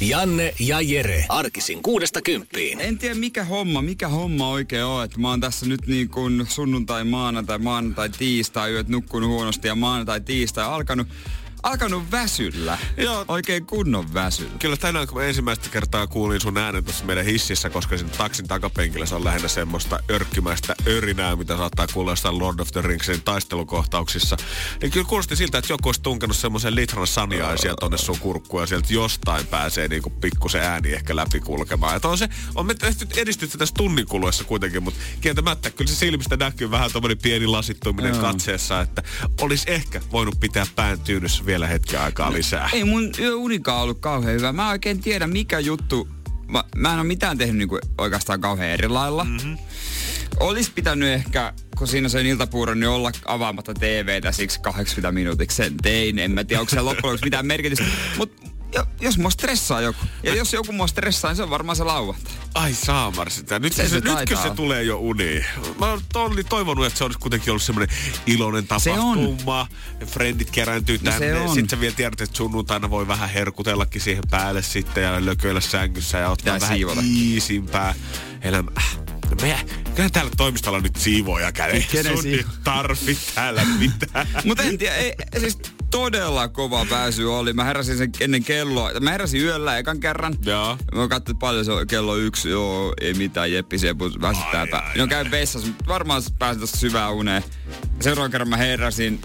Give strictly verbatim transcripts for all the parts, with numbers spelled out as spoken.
Janne ja Jere. Arkisin kuudesta kymppiin. En tiedä mikä homma, mikä homma oikein on. Että mä oon tässä nyt niin kuin sunnuntai, maanantai, maanantai, tiistai yöt nukkunut huonosti ja maanantai, tiistai alkanut. Alkanut väsyllä. Joo. Oikein kunnon väsyllä. Kyllä tänään, kun ensimmäistä kertaa kuulin sun äänen tuossa meidän hississä, koska siinä taksin takapenkillä se on lähinnä semmoista örkkimäistä örinää, mitä saattaa kuulla jostain Lord of the Ringsin taistelukohtauksissa. Niin kyllä kuulosti siltä, että joku olisi tunkenut semmoisen litran saniaisia tonne sun kurkkuun ja sieltä jostain pääsee niinku pikkusen ääni ehkä läpi kulkemaan. Että on se, on me edistytty tässä tunnin kuluessa kuitenkin, mutta kieltämättä kyllä se silmistä näkyy vähän tommoinen pieni lasittuminen katseessa, että olisi ehkä voinut pitää pään tyynyssä vielä. Vielä hetken aikaa lisää. Ei mun yöunikaan ollut kauhean hyvä. Mä oikein tiedän mikä juttu. Mä, mä en oo mitään tehnyt niinku oikeastaan kauhean eri lailla. Mm-hmm. Olis pitänyt ehkä, kun siinä sen iltapuuron, niin olla avaamatta T V:tä siksi kahdeksankymmentä minuutiksi sen tein. En mä tiedä, onko se loppujen mitään merkitystä. Mut jo, jos mua stressaa joku. Ja jos joku mua stressaa, niin se on varmaan se lauantai. Ai saamari sitä. Nyt se, se, nytkö se tulee jo uniin? Mä olin toivonut, että se olisi kuitenkin ollut semmoinen iloinen tapahtuma. Frendit kerääntyy tänne. No sitten sä vielä tiedät, että sunnuntaina voi vähän herkutellakin siihen päälle sitten ja lököillä sängyssä ja ottaa vähän iisimpää elämää. Meidän, kyllähän täällä toimistolla nyt siivoja käy. Kenen sun siivo? Nyt tarvit täällä mitään. Mut en tiedä, ei, siis todella kova väsy oli. Mä heräsin sen ennen kelloa. Mä heräsin yöllä ekan kerran. Joo. Mä katsoin paljon, se on kello yksi. Joo, ei mitään, jeppi siepus väsyttää pää. No käyn vessassa, mutta varmaan pääsin tosta syvään uneen. Seuraavan kerran mä heräsin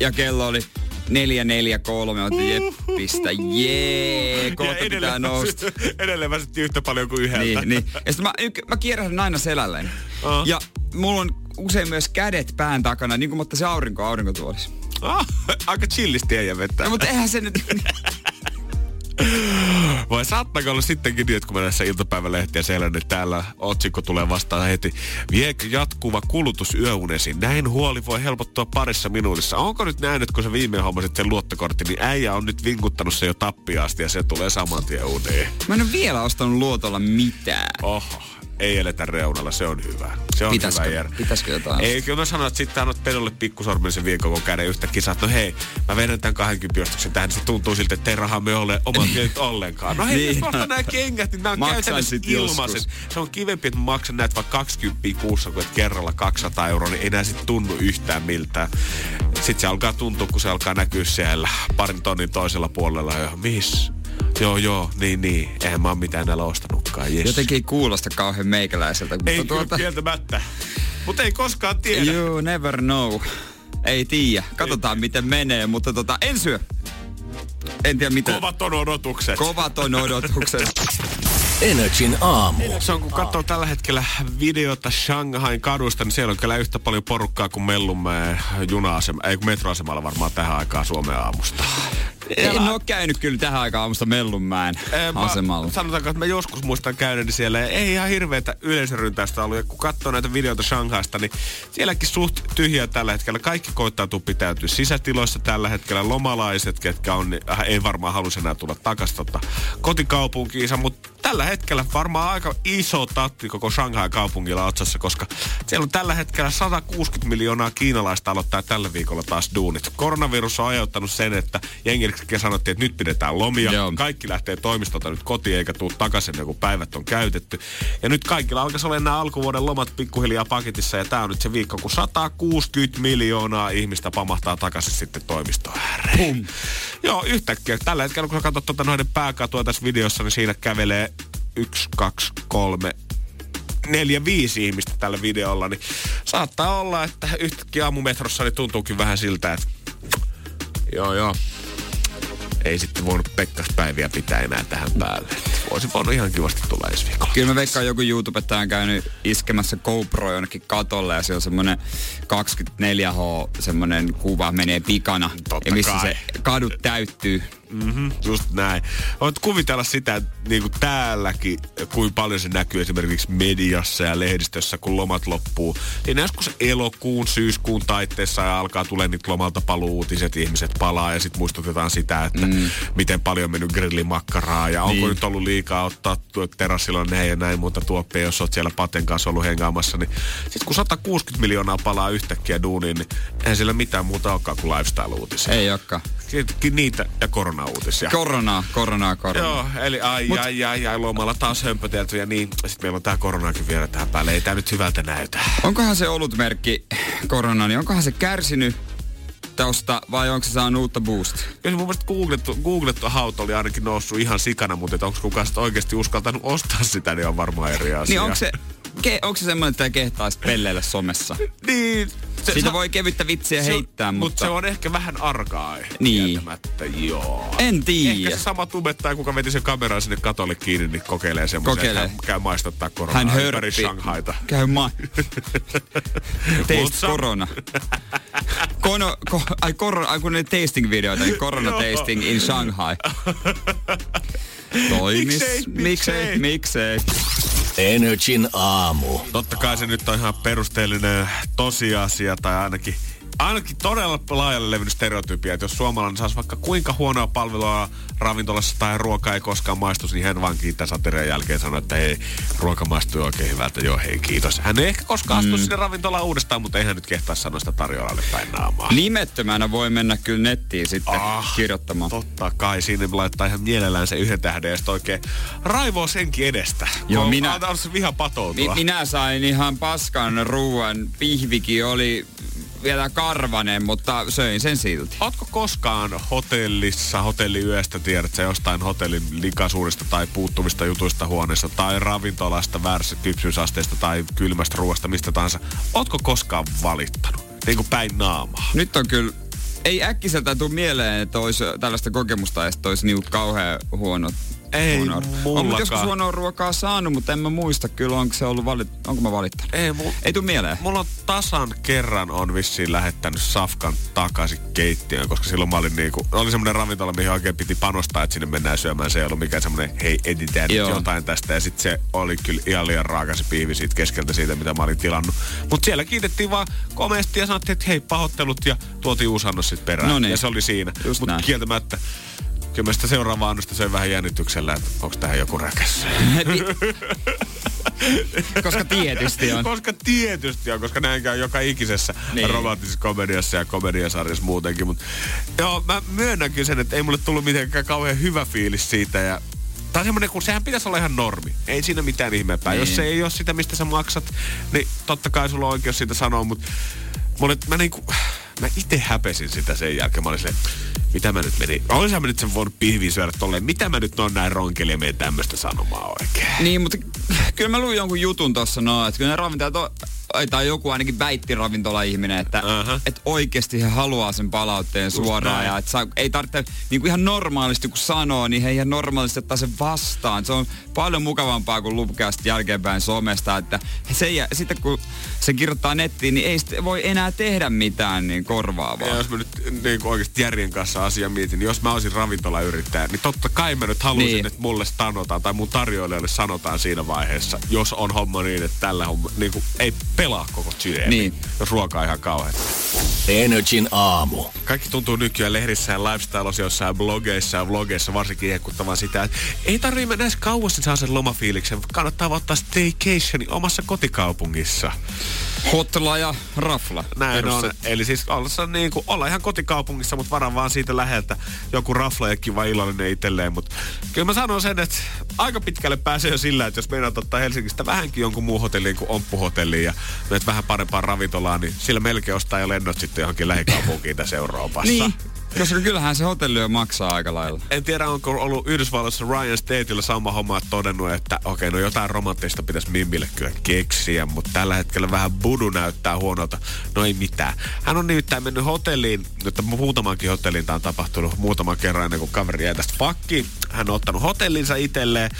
ja kello oli neljä neljä kolme, otin jeppistä, jee, kohta pitää nousta. Edelleen väsytti yhtä paljon kuin yhdeltä. Niin, niin. Ja sitten mä, mä kierrähdän aina selälleen. Uh-huh. Ja mulla on usein myös kädet pään takana, niin kuin mä ottaisin aurinko aurinkotuolissa. Oh, aika chillisti ei vettä. No, mutta eihän se nyt... Vai saattaako olla sittenkin niin, että kun mä näissä iltapäivälehtiä selän, niin täällä otsikko tulee vastaan heti. Viekö jatkuva kulutus yöunesi? Näin huoli voi helpottua parissa minuutissa. Onko nyt nähnyt, kun sä viimein hommasit sen luottokortin, niin äijä on nyt vinkuttanut sen jo tappiaasti ja se tulee saman tien uniin. Mä en ole vielä ostanut luotolla mitään. Oho. Ei eletä reunalla, se on hyvä. Se on pitäskö, hyvä, Jere. Pitäisikö jotain? Ei, kyllä mä sanon, että sitten annat pedolle pikkusormillisen viikon käden yhtäkkiä. Sä no hei, mä vedän tämän kahdenkympin ostoksen tähän, se tuntuu siltä, että ei rahaa me ole omat kielit ollenkaan. No hei, niin. Jos mä ostan nää kengät, niin nää on käytännössä ilmaiset. Se on kivempi, että mä maksan näitä vaan kaksikymmentä kuussa, kun et kerralla kaksisataa euroa, niin ei nää sit tunnu yhtään miltään. Sitten se alkaa tuntua, kun se alkaa näkyä siellä parin tonnin toisella puolella jo. Miss? Joo, joo, niin, niin. Eihän mä oon mitään näillä ostanutkaan, jes. Jotenkin ei kuulosta kauhean meikäläiseltä. Mutta ei tuolta... kyllä kieltämättä. Mutta ei koskaan tiedä. You never know. Ei tiedä. Katsotaan, ei. Miten menee, mutta tota, en syö. En tiedä mitä. Kovat on odotukset. Kovat on odotukset. Energin aamu. Se on, kun katsoo tällä hetkellä videota Shanghain kaduista, niin siellä on kyllä yhtä paljon porukkaa kuin Mellunmäen juna-asema, ei kun metroasemalla varmaan tähän aikaan Suomen aamusta. En ole la... käynyt kyllä tähän aikaan aamusta Mellunmäen ee, asemalla. Mä, sanotaanko, että mä joskus muistan käyneeni siellä. Ei ihan hirveätä yleisöryntäystä ollut. Ja kun katsoo näitä videoita Shanghaista, niin sielläkin suht tyhjää tällä hetkellä. Kaikki koittaa tupitäytyä sisätiloissa tällä hetkellä. Lomalaiset, ketkä on, niin ei varmaan halus enää tulla takaisin tota, kotikaupunkiinsa. Mutta tällä hetkellä varmaan aika iso tatti koko Shanghain kaupungilla otsassa, koska siellä on tällä hetkellä sata kuusikymmentä miljoonaa kiinalaista aloittaa tällä viikolla taas duunit. Koronavirus on aiheuttanut sen, että jengi sanottiin, että nyt pidetään lomia. Joo. Kaikki lähtee toimistolta nyt kotiin eikä tule takaisin, kun päivät on käytetty. Ja nyt kaikilla alkaisi olla nämä alkuvuoden lomat pikkuhiljaa paketissa. Ja tää on nyt se viikko, kun sata kuusikymmentä miljoonaa ihmistä pamahtaa takaisin sitten toimistoon ääreen. Pum. Joo, yhtäkkiä. Tällä hetkellä, kun sä katsot tuota noiden pääkatua tässä videossa, niin siinä kävelee yksi, kaksi, kolme... neljä, viisi ihmistä tällä videolla. Niin saattaa olla, että yhtäkkiä aamumetrossa niin tuntuukin vähän siltä, että joo, joo. Ei sitten voinut pekkaspäiviä pitää enää tähän päälle. Voisi voinut ihan kivasti tulla ensi viikolla. Kyllä mä veikkaan joku YouTubettajan käynyt iskemässä GoPro jonnekin katolle ja se on semmonen kaksikymmentäneljä H semmonen kuva menee pikana. Totta ja missä kai. Se kadut täyttyy. Mm-hmm, just näin. Voit kuvitella sitä niin kuin täälläkin, kuin paljon se näkyy esimerkiksi mediassa ja lehdistössä, kun lomat loppuu. Niin joskus elokuun, syyskuun taitteessa alkaa tulee niitä lomalta paluutiset, ihmiset palaa ja sitten muistutetaan sitä, että mm. miten paljon on mennyt grillimakkaraa ja niin. Onko nyt ollut liikaa ottaa terassilla näin ja näin muuta tuoppeja, jos oot siellä Paten kanssa ollut hengaamassa. Niin sitten kun sata kuusikymmentä miljoonaa palaa yhtäkkiä duuniin, niin eihän siellä mitään muuta olekaan kuin lifestyle-uutisia. Ei olekaan. Sittenkin niitä ja korona-uutisia. Koronaa, koronaa, koronaa. Joo, eli ai, Mut... ai, ai, ai, lomalla taas hömpötelty ja niin. Sitten meillä on tää koronaakin vielä tähän päälle. Ei tää nyt hyvältä näytä. Onkohan se olutmerkki korona, niin onkohan se kärsinyt tosta vai onko se saanut uutta boostia? Kyllä mun mielestä googlettu, googlettu hauto oli ainakin noussut ihan sikana, mutta onko kukaan sitä oikeasti uskaltanut ostaa sitä, niin on varmaan eri asia. Niin onko se... Ke, onko se semmoinen, että kehtaisi pelleillä somessa? Niin. Se, Siitä se, voi kevyttä vitsiä se, heittää, mutta... Mutta se on ehkä vähän arkaa. Niin. Joo. En tiedä. Ehkä se sama tubettaja, kuka veti sen kameran sinne katolle kiinni, niin kokeilee semmoisen. Kokeilee. Hän käy maistattaa koronaa. Hän hörppi. Shanghaita. Käy ma... Taste korona. Kono, ko, ai, korona. Ai kun ne tasting-videoita, niin korona tasting in Shanghai. Toimis. Miksei, miksei, miksei. N R J:n aamu. Totta kai se nyt on ihan perusteellinen tosiasia, tai ainakin, ainakin todella laajalle levinnyt stereotypia, että jos suomalainen saisi vaikka kuinka huonoa palvelua ravintolassa tai ruoka ei koskaan maistuisi, niin hän vaan kiittää saterian jälkeen sanoi, että hei, ruoka maistui oikein hyvältä, joo hei kiitos. Hän ei ehkä koskaan mm. astu sinne ravintolaan uudestaan, mutta eihän nyt kehtaa sanoa sitä tarjoajalle päin naamaa. Nimettömänä voi mennä kyllä nettiin sitten ah, kirjoittamaan. Totta kai, siinä laittaa ihan mielellään se yhden tähden ja sitten oikein raivoo senkin edestä. Joo, minä, on se viha patoutua. Mi- minä sain ihan paskan ruuan, pihvikin oli... vielä karvanen, mutta söin sen silti. Ootko koskaan hotellissa, hotelliyöstä tiedät sä jostain hotellin likasuurista tai puuttuvista jutuista huoneessa tai ravintolasta, väärästä kypsyysasteesta tai kylmästä ruoasta, mistä tahansa. Ootko koskaan valittanut? Niin kuin päin naamaa. Nyt on kyllä, ei äkkiseltä tule mieleen, että olisi tällaista kokemusta, että olisi niin kauhean huono. Ei mullakaan. Olen joskus huonoa ruokaa saanut, mutta en mä muista kyllä, onko se ollut valit... Onko mä valittanut? Ei, mul... Ei tuu mieleen. Mulla on tasan kerran on vissiin lähettänyt safkan takaisin keittiöön, koska silloin mä olin niinku... Oli semmonen ravintola, mihin oikein piti panostaa, että sinne mennään syömään. Se ei ollut mikään semmonen, hei, editään nyt jotain tästä. Ja sit se oli kyllä ihan liian raaka se pihvi siitä keskeltä siitä, mitä mä olin tilannut. Mut siellä kiitettiin vaan komeasti ja sanottiin, että hei, pahoittelut ja tuotiin uusi annos sit perään. Noniin. Ja se oli siinä. Just mut näin. Kieltämättä... Kyllä mä sitä seuraavaa annosta söin vähän jännityksellä, että onko tähän joku räkässä. Koska tietysti on. Koska tietysti on, koska näin käy joka ikisessä niin. Romanttisessa komediassa ja komediasarjassa muutenkin. Mut, joo, mä myönnänkin sen, että ei mulle tullut mitenkään kauhean hyvä fiilis siitä. Ja... Tämä on semmoinen, kun sehän pitäisi olla ihan normi. Ei siinä mitään ihmeempää. Niin. Jos se ei ole sitä, mistä sä maksat, niin totta kai sulla on oikeus siitä sanoa. Mutta mä, niinku, mä itse häpesin sitä sen jälkeen. Mä olin silleen, mitä mä nyt menin? Olishan mä nyt sen voinut pihviin syödä tolleen. Mitä mä nyt on näin ronkeli ja menen tämmöstä sanomaa oikein? Niin, mutta kyllä mä luin jonkun jutun tossa noin, että kyllä ne ravintajat on, tai joku ainakin väitti ravintola-ihminen, että uh-huh. et oikeesti he haluaa sen palautteen just suoraan. Näin. Ja että saa, ei tarvitse, niin kuin ihan normaalisti kun sanoo, niin he ihan normaalisti ottaa sen vastaan. Se on paljon mukavampaa kuin lukea sitten jälkeenpäin somesta, että se, ja, sitten kun se kirjoittaa nettiin, niin ei voi enää tehdä mitään niin korvaavaa. Ja jos mä nyt niin oikeesti järjen kanssa asia mietin, niin jos mä olisin ravintolayrittäjä, niin totta kai mä nyt halusin, niin. että mulle sanotaan tai mun tarjoilijalle sanotaan siinä vaiheessa, jos on homma niin, että tällä homma, niin kuin ei pelaa koko systeemi, niin. jos ruokaa ihan kauhean. N R J:n aamu. Kaikki tuntuu nykyään lehdissä ja lifestyle-osioissa ja blogeissa ja vlogeissa varsinkin ehkuttavan sitä, että ei tarvii mennä edes kauas, niin saa sen lomafiiliksen. Kannattaa ottaa staycationi omassa kotikaupungissa. Hotla ja rafla. Näin perusset. On. Eli siis olla, niin kuin, olla ihan kotikaupungissa, mutta varaa vaan siitä läheltä joku rafla ja kiva iloinen itselleen. Mutta kyllä mä sanon sen, että aika pitkälle pääsee jo sillä, että jos meinaat ottaa Helsingistä vähänkin jonkun muun hotelliin kuin omppuhotelliin ja menet vähän parempaan ravintolaan, niin sillä melkein ostaa jo lennot sitten johonkin lähikaupunkiin tässä Euroopassa. Niin. Koska kyllähän se hotelli maksaa aika lailla. En tiedä, onko ollut Yhdysvalloissa Ryan Stateillä sama homma todennut, että okei, okay, no jotain romanttista pitäisi Mimmille kyllä keksiä, mutta tällä hetkellä vähän budu näyttää huonolta. No ei mitään. Hän on nimittäin mennyt hotelliin, että muutamankin hotelliin tämä on tapahtunut muutaman kerran ennen kuin kaveri jäi tästä pakkiin. Hän on ottanut hotellinsa itselleen.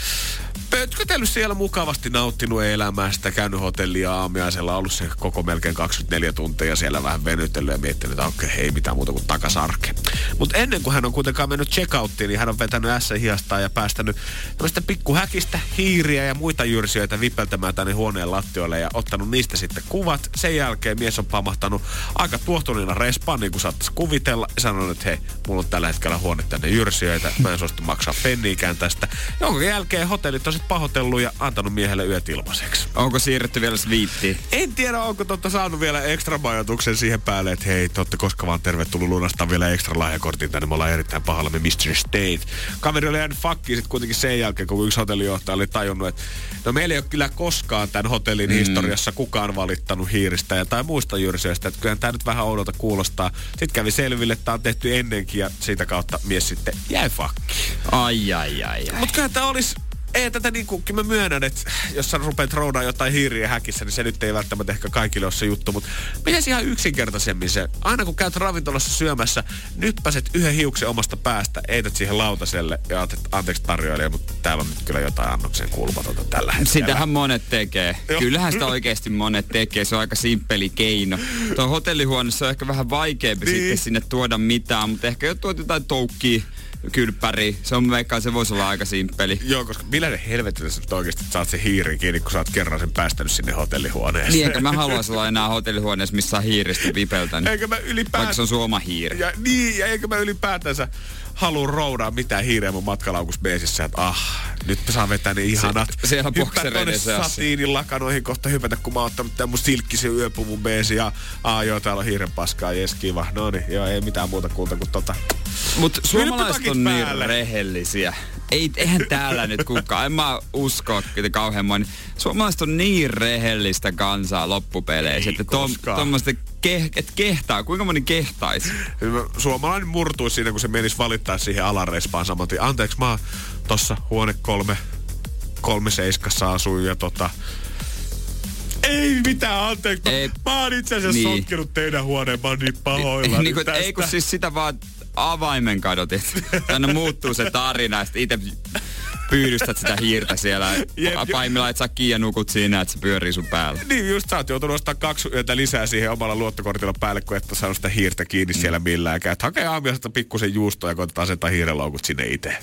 pötkötellyt siellä mukavasti, nauttinut elämästä, käynyt hotellia aamiaisella, ollut se koko melkein kaksikymmentäneljä tuntia siellä vähän venytellyt ja miettinyt, että okei, ei mitään muuta kuin takasarke. Mutta ennen kuin hän on kuitenkaan mennyt check-outtiin, niin hän on vetänyt ässä-hiastaan ja päästänyt tämmöistä pikkuhäkistä hiiriä ja muita jyrsijöitä vipeltämään tänne huoneen lattioille ja ottanut niistä sitten kuvat. Sen jälkeen mies on pamahtanut aika tuohtuneena respaan, niin kuin saattaisi kuvitella, ja sanonut, että hei, mulla on tällä hetkellä huone tänne jyrsijöitä, mä en suostu maksaa penniikään tästä. Jonka jälkeen hotellit on sitten pahoitellut ja antanut miehelle yöt ilmaiseksi. Onko siirretty vielä sviittiin? En tiedä, onko totta saanut vielä ekstra majoituksen siihen päälle, että hei, te ootte koska vaan tervetullut lunastaa vielä ekstra lahjakortin tänne, me ollaan erittäin pahalla me mister State. Kaveri oli jäänyt fakkiin sitten kuitenkin sen jälkeen, kun yksi hotellijohtaja oli tajunnut, että no meillä ei ole kyllä koskaan tämän hotellin mm. historiassa kukaan valittanut hiiristä ja tai muista jyrsijöistä, että kyllähän tämä nyt vähän oudolta kuulostaa. Sitten kävi selville, että tämä on tehty ennenkin ja siitä kautta mies sitten jäi fakkiin. Ai, ai, ai, ai. Mut kyllähän tämä olisi... Ei tätä niinku, mä myönnän, että jos sä rupeat roudaan jotain hiiriä häkissä, niin se nyt ei välttämättä ehkä kaikille ole se juttu, mutta miten ihan yksinkertaisemmin se, aina kun käyt ravintolassa syömässä, nyppäset yhden hiuksen omasta päästä, eität siihen lautaselle ja ajattelet, anteeksi tarjoilija, mutta täällä on nyt kyllä jotain annoksen kulmatonta tällä hetkellä. Sitähän monet tekee. Joo. Kyllähän sitä oikeasti monet tekee, se on aika simppeli keino. Tuo hotellihuoneessa on ehkä vähän vaikeampi niin. Sitten sinne tuoda mitään, mutta ehkä jo tuot jotain toukkii. Kylppäri. Se on meikkaan, se voisi olla aika simppeli. Joo, koska millä ne helvetillä sä nyt oikeasti saat sen hiirin kiinni, kun sä oot kerran sen päästänyt sinne hotellihuoneeseen. Niin, enkä mä haluaisi olla enää hotellihuoneessa, missä on hiiristä vipeltänyt. Eikä mä ylipäätään... Vaikka se on suoma hiiri. Ja, niin, ja eikä mä ylipäätänsä haluu roudaa mitään hiireä mun matkalaukusmeesissä, että ah, nyt mä saan vetää ne ihanat. Se, hyppää tonne satiinin lakanoihin kohta hypätä, kun mä oon ottanut tämän mun silkkisen yöpuvun meesi ja ah, joo, täällä on hiiren paskaa, jes kiva. No niin, joo, ei mitään muuta kulta kuin tota. Mut suomalaiset on niin rehellisiä. Ei, eihän täällä nyt kukaan, en mä usko kauhean moni. Suomalaiset on niin rehellistä kansaa loppupeleissä, ei että tuommoista keh, et kehtaa, kuinka moni kehtaisi? Suomalainen murtuisi siinä, kun se menisi valittaa siihen alarespaan saman tien. Anteeksi, mä oon tossa huone kolme, kolme seiskassa asuin ja tota... Ei mitään, anteeksi, ei, mä oon itse asiassa niin. Sotkenut teidän huoneen, mä oon niin pahoillani niin, tästä. Ei kun siis sitä vaan... Avaimen kadotit. Tänne muuttuu se tarina ja sitten itse pyydystät sitä hiirtä siellä. Paimilla et saa kiinni ja nukut siinä, että se pyörii sun päällä. Niin just sä oot joutunut ostamaan kaksi yötä lisää siihen omalla luottokortilla päälle, kun et ole saanut sitä hiirtä kiinni siellä millään. Käyt hakee aamiasta pikkusen juustoa ja koitetaan asentaa hiirenlaukut sinne itse.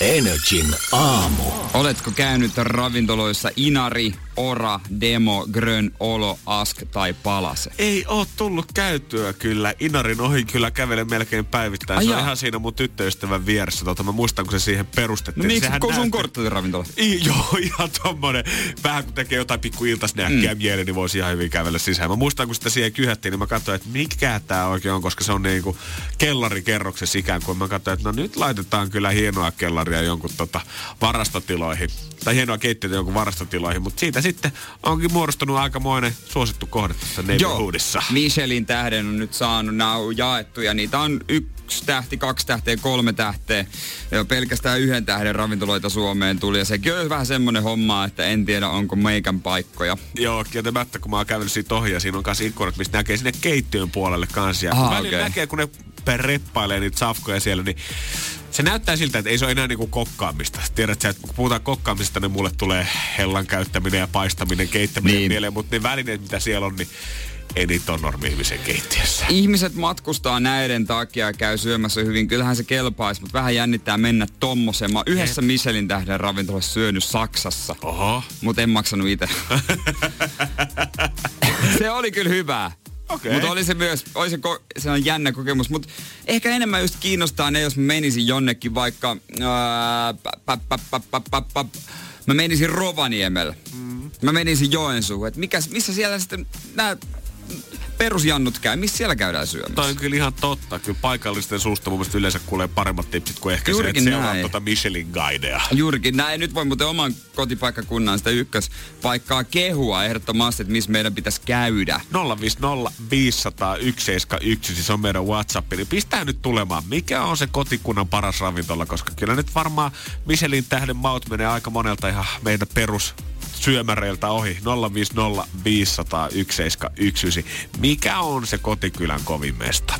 Energin aamu. Oletko käynyt ravintoloissa Inari, Ora, Demo, Grön, Olo, Ask tai Palase? Ei oo tullut käytyä kyllä. Inarin ohi kyllä kävelen melkein päivittäin. Ai se jaa. On ihan siinä mun tyttöystävän vieressä. Tota, mä muistan, kun se siihen perustettiin. No niin, sehän näytti... sun kortteliravintola? I, joo, ihan tommonen. Vähän kun tekee jotain pikku iltasnäkkiä mm. mieli, niin voisi ihan hyvin kävellä sisään. Mä muistan, kun sitä siihen kyhättiin, niin mä katsoin, että mikä tää oikein on, koska se on niinku kellarikerroksessa ikään kuin. Mä katsoin, että no nyt laitetaan kyllä hienoa kellaria jonkun tota varastotiloihin. Tai hienoa keittiötä jonkun varastotiloihin, mutta siitä sitten onkin muodostunut aikamoinen suosittu kohde tässä neighborhoodissa. Joo, Michelin tähden on nyt saanut, nämä on jaettu ja niitä on yksi tähti, kaksi tähteä, kolme tähteä. Ja pelkästään yhden tähden ravintoloita Suomeen tuli ja sekin on vähän semmoinen homma, että en tiedä onko meikän paikkoja. Joo, kieltämättä kun mä oon kävellyt siitä ohi ja siinä on kanssa ikkunat, mistä näkee sinne keittiön puolelle kanssa. Ja välillä okay. näkee, kun ne reppailee niitä safkoja siellä, niin se näyttää siltä, että ei se ole enää niinku kokkaamista. Tiedät sä, että kun puhutaan kokkaamisesta, niin mulle tulee hellan käyttäminen ja paistaminen, keittäminen niin. mieleen, mutta ne välineet, mitä siellä on, niin ei niitä ole normi-ihmisen keittiössä. Ihmiset matkustaa näiden takia ja käy syömässä hyvin. Kyllähän se kelpaisi, mutta vähän jännittää mennä tommoseen. Mä yhdessä Michelin tähden ravintolassa syönyt Saksassa, mutta en maksanut itse. Se oli kyllä hyvää. Okay. Mutta oli se myös, oli se, ko- se on jännä kokemus, mutta ehkä enemmän just kiinnostaa ne, jos mä menisin jonnekin vaikka, ää, pap, pap, pap, pap, pap, pap. mä menisin Rovaniemellä, mm. mä menisin Joensuuhun, että missä siellä sitten nää perusjannut käy, missä siellä käydään syömässä? Tämä on kyllä ihan totta, kyllä paikallisten suusta mun mielestä yleensä kuulee paremmat tipsit kuin ehkä juurikin se, että seuraa tuota Michelin guidea. Juurikin näin, nyt voi muuten oman kotipaikkakunnan sitä ykköspaikkaa kehua ehdottomasti, että missä meidän pitäisi käydä. nolla viisi nolla viisi nolla yksi seitsemän yksi, siis on meidän WhatsApp, niin pistää nyt tulemaan, mikä on se kotikunnan paras ravintola, koska kyllä nyt varmaan Michelin tähden maut menee aika monelta ihan meidän perus syömäreiltä ohi. nolla viisi nolla viisi nolla yksi seitsemän yksi yhdeksän. Mikä on se kotikylän kovin mesta?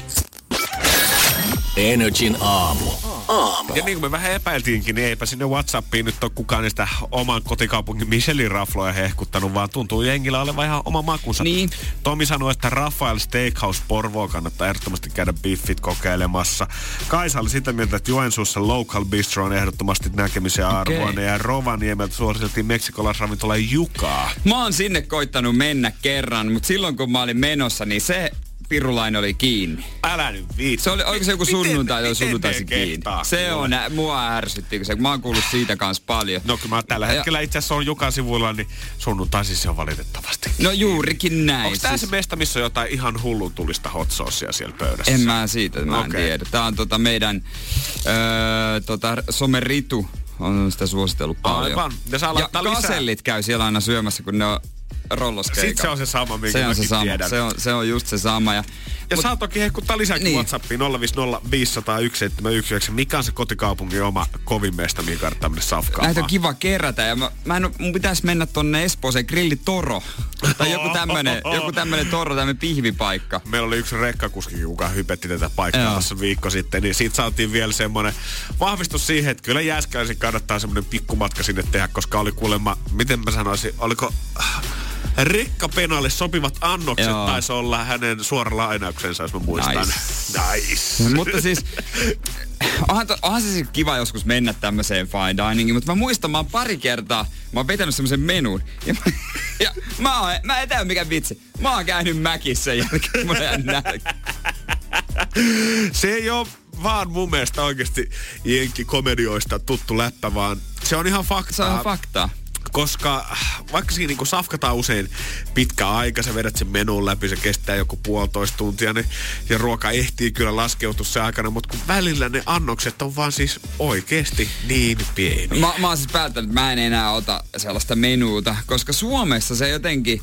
Energin aamu. aamua. Ja niin kuin me vähän epäiltiinkin, niin eipä sinne WhatsAppiin nyt ole kukaan sitä oman kotikaupungin Michelin rafloja hehkuttanut, vaan tuntuu jengillä olevan ihan oma makunsa. Niin. Tomi sanoi, että Rafael Steakhouse Porvoa kannattaa ehdottomasti käydä biffit kokeilemassa. Kaisa oli sitä mieltä, että Joensuussa Local Bistro on ehdottomasti näkemisen arvoinen. Okay. Ja Rovaniemeltä suositeltiin meksikolaisravintola Jukkaa. Mä oon sinne koittanut mennä kerran, mutta silloin kun mä olin menossa, niin se... pirulainen oli kiinni. Älä nyt viitsi. Se oli oikein joku sunnuntai, jos sunnuntaisin kiinni. Se on, ä, mua ärsytti, kun mä oon kuullut siitä kans paljon. No kyllä mä tällä hetkellä itse asiassa on Jukan sivuilla, niin sunnuntaisin se on valitettavasti. No juurikin näin. Onks tää se mesta, missä on jotain ihan hullutulista hot saucea siellä pöydässä? En mä siitä, mä en okay. tiedä. Tää on tota meidän öö, tota, someritu on sitä suositellut paljon. Aivan. Ja, saa ja kasellit lisää. Käy siellä aina syömässä, kun ne on... Sitten se on se sama, minkä se on se sama. Se on, se on just se sama. Ja, ja mut, saa toki hehkuttaa lisääkin niin. WhatsAppiin nolla viisi nolla viisi nolla yksi seitsemän yksi yhdeksän. Mikä on se kotikaupungin oma kovin meistä, mihin kannattaa mennä safkaamaan? Näitä on kiva kerätä. Ja mä, mä en, mun pitäisi mennä tonne Espooseen grillitoro. Tai joku tämmönen, joku tämmönen toro, tämmönen pihvipaikka. Meillä oli yksi rekkakuski, joka hypetti tätä paikkaa tässä viikko sitten. Niin siitä saatiin vielä semmonen vahvistus siihen, että kyllä Jääskäläisen kannattaa semmonen pikkumatka sinne tehdä, koska oli kuulemma, miten mä sanoisin, oliko... Rekkapenalle sopivat annokset Joo. taisi olla hänen suora lainauksensa, jos mä muistan. Nice. Nice. Mutta siis, onhan, to, onhan se siis kiva joskus mennä tämmöiseen fine diningiin, mutta mä muistan, mä oon pari kertaa, mä oon vetänyt semmoisen menun. Ja mä, ja mä, oon, mä en tiedä mikä vitsi, mä oon käynyt mäkissä sen jälkeen monen nälkeen. Se ei oo vaan mun mielestä oikeesti jenkkikomedioista tuttu läppä, vaan se on ihan faktaa. Se on ihan faktaa. Koska vaikka siinä niin safkataan usein pitkä aika, sä vedät sen menun läpi, se kestää joku puolitoista tuntia niin, ja ruoka ehtii kyllä laskeutua sen aikana, mutta kun välillä ne annokset on vaan siis oikeesti niin pieni. Mä, mä oon siis päättänyt, että mä en enää ota sellaista menuuta, koska Suomessa se jotenkin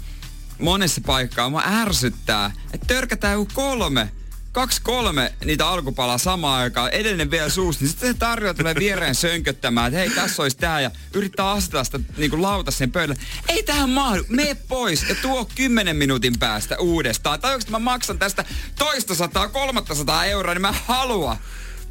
monessa paikkaa mua ärsyttää, että törkätään joku kolme. Kaksi kolme niitä alkupalaa samaan aikaan, edellinen vielä suusta, niin sitten se tarjoaa tulee viereen sönköttämään, että hei, tässä olisi tää, ja yrittää asetella sitä niin lauta sen pöydälle. Ei tähän mahdu, mene pois ja tuo kymmenen minuutin päästä uudestaan. Tai onko mä maksan tästä toista sataa, kolmatta sataa euroa, niin mä haluan,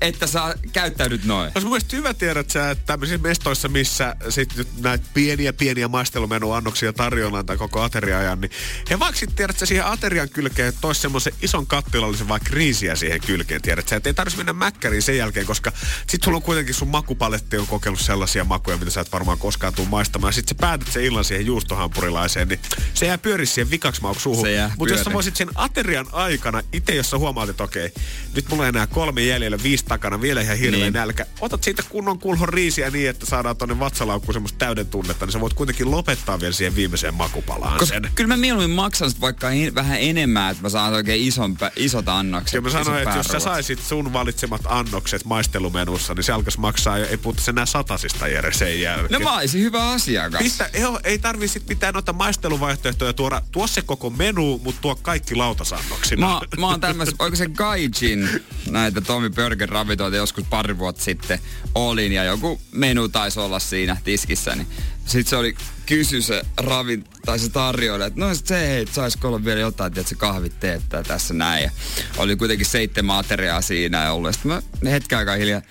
että sä käyttäydyt noin. Olisi mun mielestä hyvä tiedä, että sä tämmöisissä mestoissa, missä sit nyt näitä pieniä, pieniä maistelumenuannoksia tarjoillaan tai koko ateriaajan, niin he vaikka sit tiedät, että siihen aterian kylkeen, että tois semmoisen ison kattilallisen vaikka riisiä siihen kylkeen, tiedät sä, että ei tarvitsisi mennä mäkkäriin sen jälkeen, koska sit sulla on kuitenkin sun makupaletti on kokeillut sellaisia makuja, mitä sä et varmaan koskaan tuu maistamaan, ja sit sä päätät sen illan siihen juustohampurilaiseen, niin se jää pyöri siihen vikaksi mauksi suuhun. Mutta jos sä voisit sen aterian aikana, itse jos sä huomaat, että okei, nyt mulla on enää kolme jäljellä, viisi takana vielä ihan hirveä niin. nälkä. Otat siitä kunnon kulhon riisiä niin, että saadaan tonne vatsalaukkuun semmoista täyden tunnetta, niin sä voit kuitenkin lopettaa vielä siihen viimeiseen makupalaan Kos, sen. Kyllä mä mieluummin maksan sit vaikka en, vähän enemmän, että mä saan oikein ison, isot annokset. Ja mä sanoin, että jos sä saisit sun valitsemat annokset maistelumenussa, niin se alkais maksaa ja ei puhuta enää satasista järjessä sen jälkeen. No mä olisin hyvä asiakas. Pistä, ei, ei tarvii sit mitään noita maisteluvaihtoehtoja tuoda. Tuo se koko menu, mutta tuo kaikki lautasannoksina. Mä, mä oon tämmöis, oiko se Gaijin näitä Tommy Burger ravitoita joskus pari vuotta sitten olin ja joku menu taisi olla siinä tiskissä, niin sit se oli kysy se ravi, tai se tarjoilija, että no se hei, saisiko olla vielä jotain, että se kahvit teettää tässä näin ja oli kuitenkin seitsemän ateriaa siinä ja olleet. Sitten mä hetken aikaa hiljaa,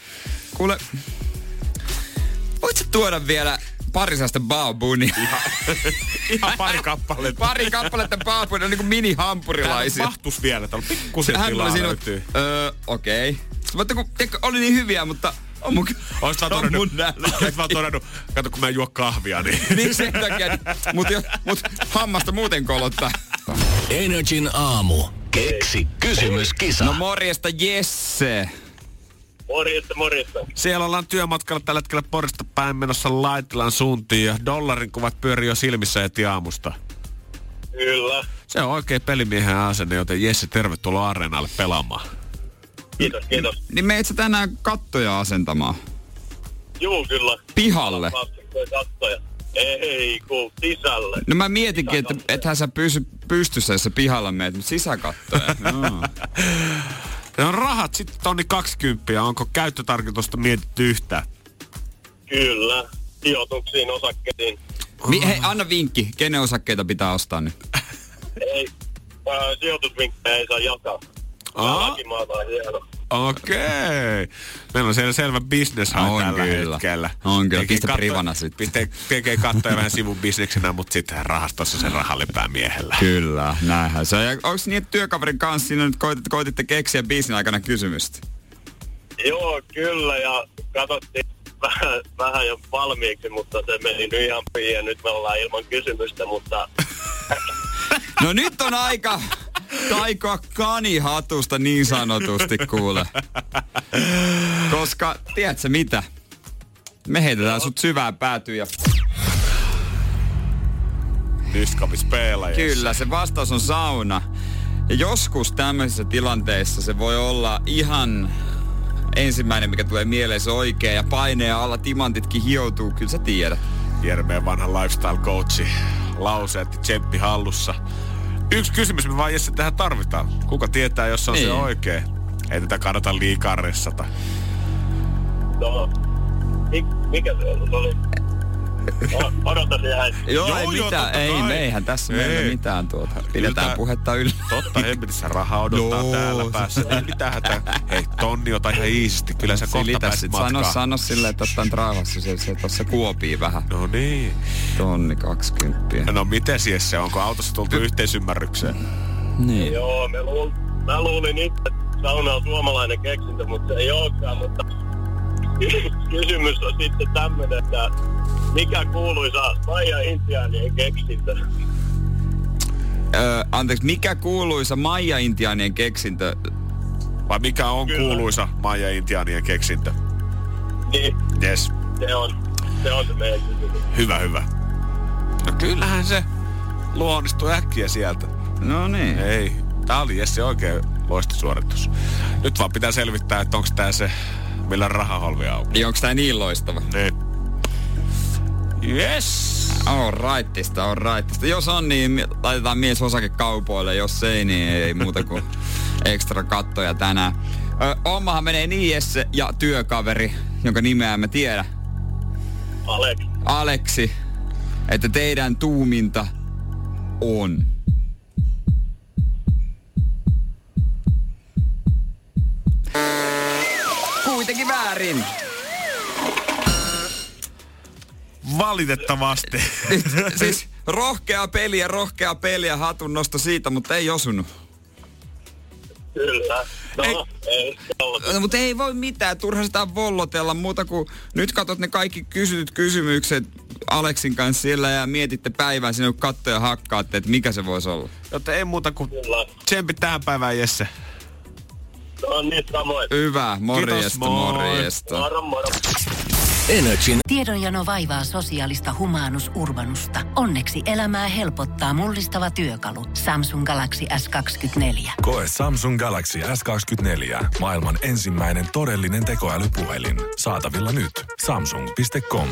kuule, voit sä tuoda vielä pari sellaista baabunia. Ihan, ihan pari kappaletta. Pari kappaletta baabunia, on niin kuin mini-hampurilaisia. Täällä mahtus vielä, täällä on pikkusen tilaa löytyy. Öö, okei. Okay. Mutta kun oli niin hyviä, mutta on mun, olis on todennut, mun nälkäkin. Olis vaan todennut, kato kun mä en juo kahvia, niin... niin sen takia, niin, mut, jo, mut hammasta muuten kolottaa. N R J:n aamu. Keksi kysymyskisa. No morjesta Jesse. Morjesta, morjesta. Siellä ollaan työmatkalla tällä hetkellä Porista päin menossa Laitilan suuntiin ja dollarin kuvat pyörii jo silmissä heti aamusta. Kyllä. Se on oikein pelimiehen asenne, joten Jesse, tervetuloa areenalle pelaamaan. Kiitos, kiitos. Ni, niin meitsä tänään kattoja asentamaan? Juu, kyllä. Pihalle? Kattoja. Ei, kun sisälle. No mä mietinkin, että ethän sä pysy pystyssä, jos sä pihalla meet, mutta sisäkattoja. No. No rahat sitten tonni kaksikymmentä, onko käyttötarkoitusta mietitty yhtään? Kyllä, sijoituksiin, osakkeisiin. Mi- hei, anna vinkki, kenen osakkeita pitää ostaa nyt? Ei, äh, sijoitusvinkkejä ei saa jakaa. Lakimaa tai hieno. Okei. Meillä on siellä selvä business tällä kyllä. hetkellä. On kyllä. Piste privana sitten. Tekee, tekee kattoja vähän sivun bisneksenä, mutta sitten rahastossa sen rahalipää miehellä. Kyllä, näinhän se. Onko niin, että työkaverin kanssa siinä nyt koititte, koititte keksiä biisin aikana kysymystä? Joo, kyllä. Ja katsottiin vähän, vähän jo valmiiksi, mutta se meni nyt ihan piin ja nyt me ollaan ilman kysymystä, mutta... No nyt on aika... Taikoa kanihatusta niin sanotusti, kuule. Koska, tiedätkö mitä? Me heitetään sut syvään päätyyn ja... Diskapis peilajassa. Kyllä, se vastaus on sauna. Ja joskus tämmöisissä tilanteissa se voi olla ihan ensimmäinen, mikä tulee mieleen, se oikein. Ja paineen alla timantitkin hioutuu, kyllä sä tiedät. Jermeen vanhan lifestyle-coachi lauseet tsemppi hallussa. Yksi kysymys me vaan, Jesse, tähän tarvitaan. Kuka tietää, jos on ei. Se oikein? Ei tätä kannata liikaa ressata. No, mikä se oli? Odotan jäi. Joo, joo, ei joo, mitään. Ei, me eihän tässä meillä mitään tuota. Pidetään Yltä, puhetta yllä. Totta, hemmetissä rahaa odottaa no, täällä päässä. Ei mitään hätää. Hei, tonni ota ihan iisisti. Kyllä sä kohta pääsit matkaan. Sano, sano silleen, että ottaan traavassa. Se, se tossa kuopii vähän. No niin. Tonni kaksikymppiä. No miten siis se? Onko autossa tultu yhteisymmärrykseen? Niin. Joo, me luul, mä luulin itse, että sauna on suomalainen keksintö, mutta se ei olekaan. Mutta kysymys on sitten tämmönen, että... Mikä kuuluisa maija-intiaanien keksintö? Öö, anteeksi, mikä kuuluisa maija-intiaanien keksintö? Vai mikä on Kyllä. kuuluisa maija-intiaanien keksintö? Niin. Yes. Se on se, on se meidän kysymys. Hyvä, hyvä. No kyllähän se luonnistui äkkiä sieltä. No niin. Ei. Tää oli Jesse oikein loistosuoritus. Nyt vaan pitää selvittää, että onks tää se, millä rahaholvi auki. Niin, onks tää niin loistava? Niin. Yes! On raitista, on raitista. Jos on, niin laitetaan mies osakekaupoille. Jos ei, niin ei muuta kuin ekstra kattoja tänään. Ö, omahan menee niin, Jesse ja työkaveri, jonka nimeä emme tiedä. Aleksi. Aleksi. Että teidän tuuminta on. Kuitenkin väärin. Valitettavasti. Siis rohkea peliä, rohkea peliä, hatun nosto siitä, mutta ei osunut. Kyllä. No, ei, ei no, mutta ei voi mitään, turha sitä vollotella muuta kuin nyt katsot ne kaikki kysytyt kysymykset Aleksin kanssa siellä ja mietitte päivän sinne, kun kattoja hakkaatte, että mikä se voisi olla. Jotta ei muuta kuin tsempit tähän päivään, Jesse. No niin, samoin. Hyvä, morjesta, morjesta. Moro, moro. Energin. Tiedonjano vaivaa sosiaalista humanus urbanusta. Onneksi elämää helpottaa mullistava työkalu. Samsung Galaxy S kaksikymmentäneljä. Koe Samsung Galaxy S kaksikymmentäneljä. Maailman ensimmäinen todellinen tekoälypuhelin. Saatavilla nyt. Samsung piste com.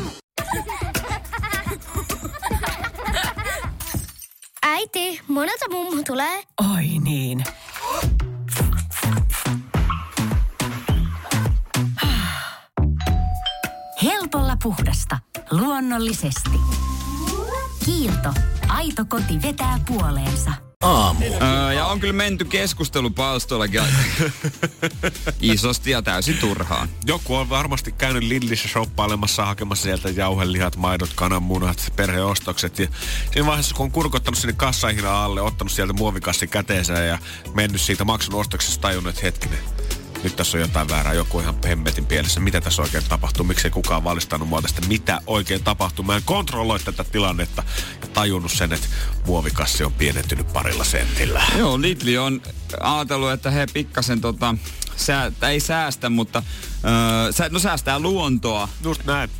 Äiti, monelta mummu tulee? Oi niin. Helpolla puhdasta. Luonnollisesti. Kiilto. Aito koti vetää puoleensa. Aamu. Öö, ja on kyllä menty keskustelupalstoillakin isosti ja täysin turhaan. Joku on varmasti käynyt Lidlissä shoppailemassa, hakemassa sieltä jauhelihat, maidot, kananmunat, perheostokset. Ja siinä vaiheessa, kun on kurkottanut sinne kassaihinan alle, ottanut sieltä muovikassin käteensä ja mennyt siitä maksun ostoksesta, tajunnut hetkinen. Nyt tässä on jotain väärää, joku ihan hemmetin pielessä. Mitä tässä oikein tapahtuu? Miksei kukaan valistanut mua tästä? Mitä oikein tapahtuu? Mä en kontrolloi tätä tilannetta ja tajunnut sen, että muovikassi on pienentynyt parilla sentillä. Joo, Lidl on ajatellut, että he pikkasen tota, sää, ei säästä, mutta öö, sä, no säästää luontoa. Just näin.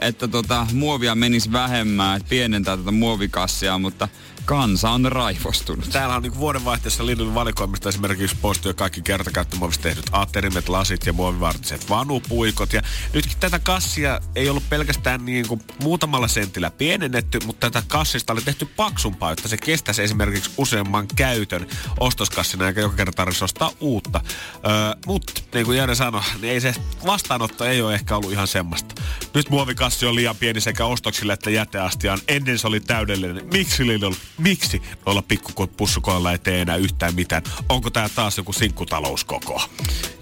Että tota, muovia menisi vähemmän, että pienentää tätä muovikassia, mutta kansa on raivostunut. Täällä on niin vuodenvaihteessa Lidlin valikoimista esimerkiksi poistui kaikki kertakäyttömuovista tehdyt aterimet, lasit ja muovivartiset vanupuikot. Ja nytkin tätä kassia ei ollut pelkästään niin kuin muutamalla sentillä pienennetty, mutta tätä kassista oli tehty paksumpaa, jotta se kestäisi esimerkiksi useamman käytön ostoskassina, eikä joka kerta tarvitsisi ostaa uutta. Öö, mutta niin kuin Jere sanoi, niin ei se vastaanotto ei ole ehkä ollut ihan semmoista. Nyt muovikassi on liian pieni sekä ostoksille että jäteastiaan. Ennen se oli täydellinen. Miksi Lidl? miksi noilla pikkupussukoilla ei tee enää yhtään mitään? Onko tää taas joku sinkutalouskoko?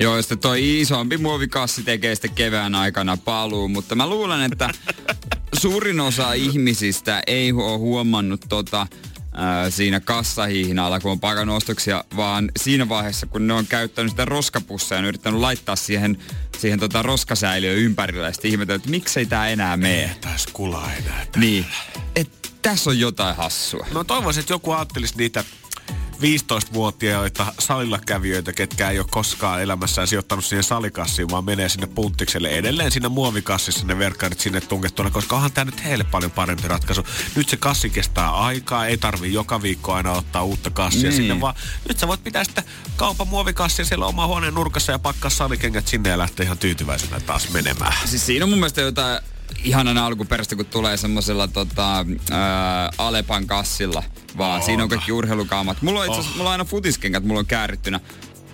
Joo, ja sitten toi isompi muovikassi tekee sitten kevään aikana paluu, mutta mä luulen, että suurin osa ihmisistä ei ole huomannut tota siinä kassahihnalla, kun on pakannut ostoksia, vaan siinä vaiheessa, kun ne on käyttänyt sitä roskapusseja ja on yrittänyt laittaa siihen, siihen tota roskasäiliön ympärillä ja sitten ihmetellä, että miksei tää enää mene. Ei taas kulaa enää täällä. Niin, että tässä on jotain hassua. No toivoisin, että joku ajattelisi niitä viisitoistavuotiaita salillakävijöitä, ketkä ei ole koskaan elämässään sijoittanut siihen salikassiin, vaan menee sinne punttikselle edelleen siinä muovikassissa ne verkkarit sinne tunkettuna, koska onhan tämä nyt heille paljon parempi ratkaisu. Nyt se kassi kestää aikaa, ei tarvii joka viikko aina ottaa uutta kassia niin sinne, vaan nyt sä voit pitää sitä kaupan muovikassia siellä oma huoneen nurkassa ja pakkaa salikengät sinne ja lähtee ihan tyytyväisenä taas menemään. Siis siinä on mun mielestä jotain ihanan alkuperästä, kun tulee semmosella tota, ää, Alepan kassilla, vaan oh, siinä on kaikki urheilukaamat. Mulla on itse asiassa, oh. mulla on aina futiskengät, mulla on käärittynä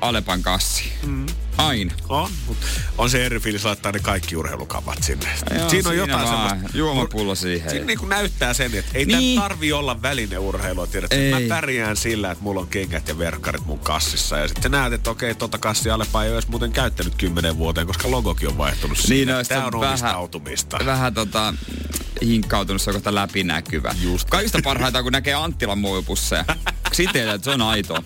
Alepan kassi. Mm. Aina. On, mutta on se eri fiilis laittaa ne kaikki urheilukaamat sinne. Joo, siinä, siinä on jotain vaan semmoista. Juomapullo siihen. Siinä niin kuin näyttää sen, että ei niin. Tämä tarvi olla välineurheilua. Mä pärjään sillä, että mulla on kengät ja verkkarit mun kassissa. Ja sitten näet, että okei, tota kassia Alepa ei ole muuten käyttänyt kymmenen vuoteen, koska logokin on vaihtunut niin, no, tää on vähän, omistautumista. Vähän tota hinkkautunut, se on kohta läpinäkyvä. Just. Kaikista parhaita, kun näkee Anttilan muovipusseja. Siteellä, että se on aitoa.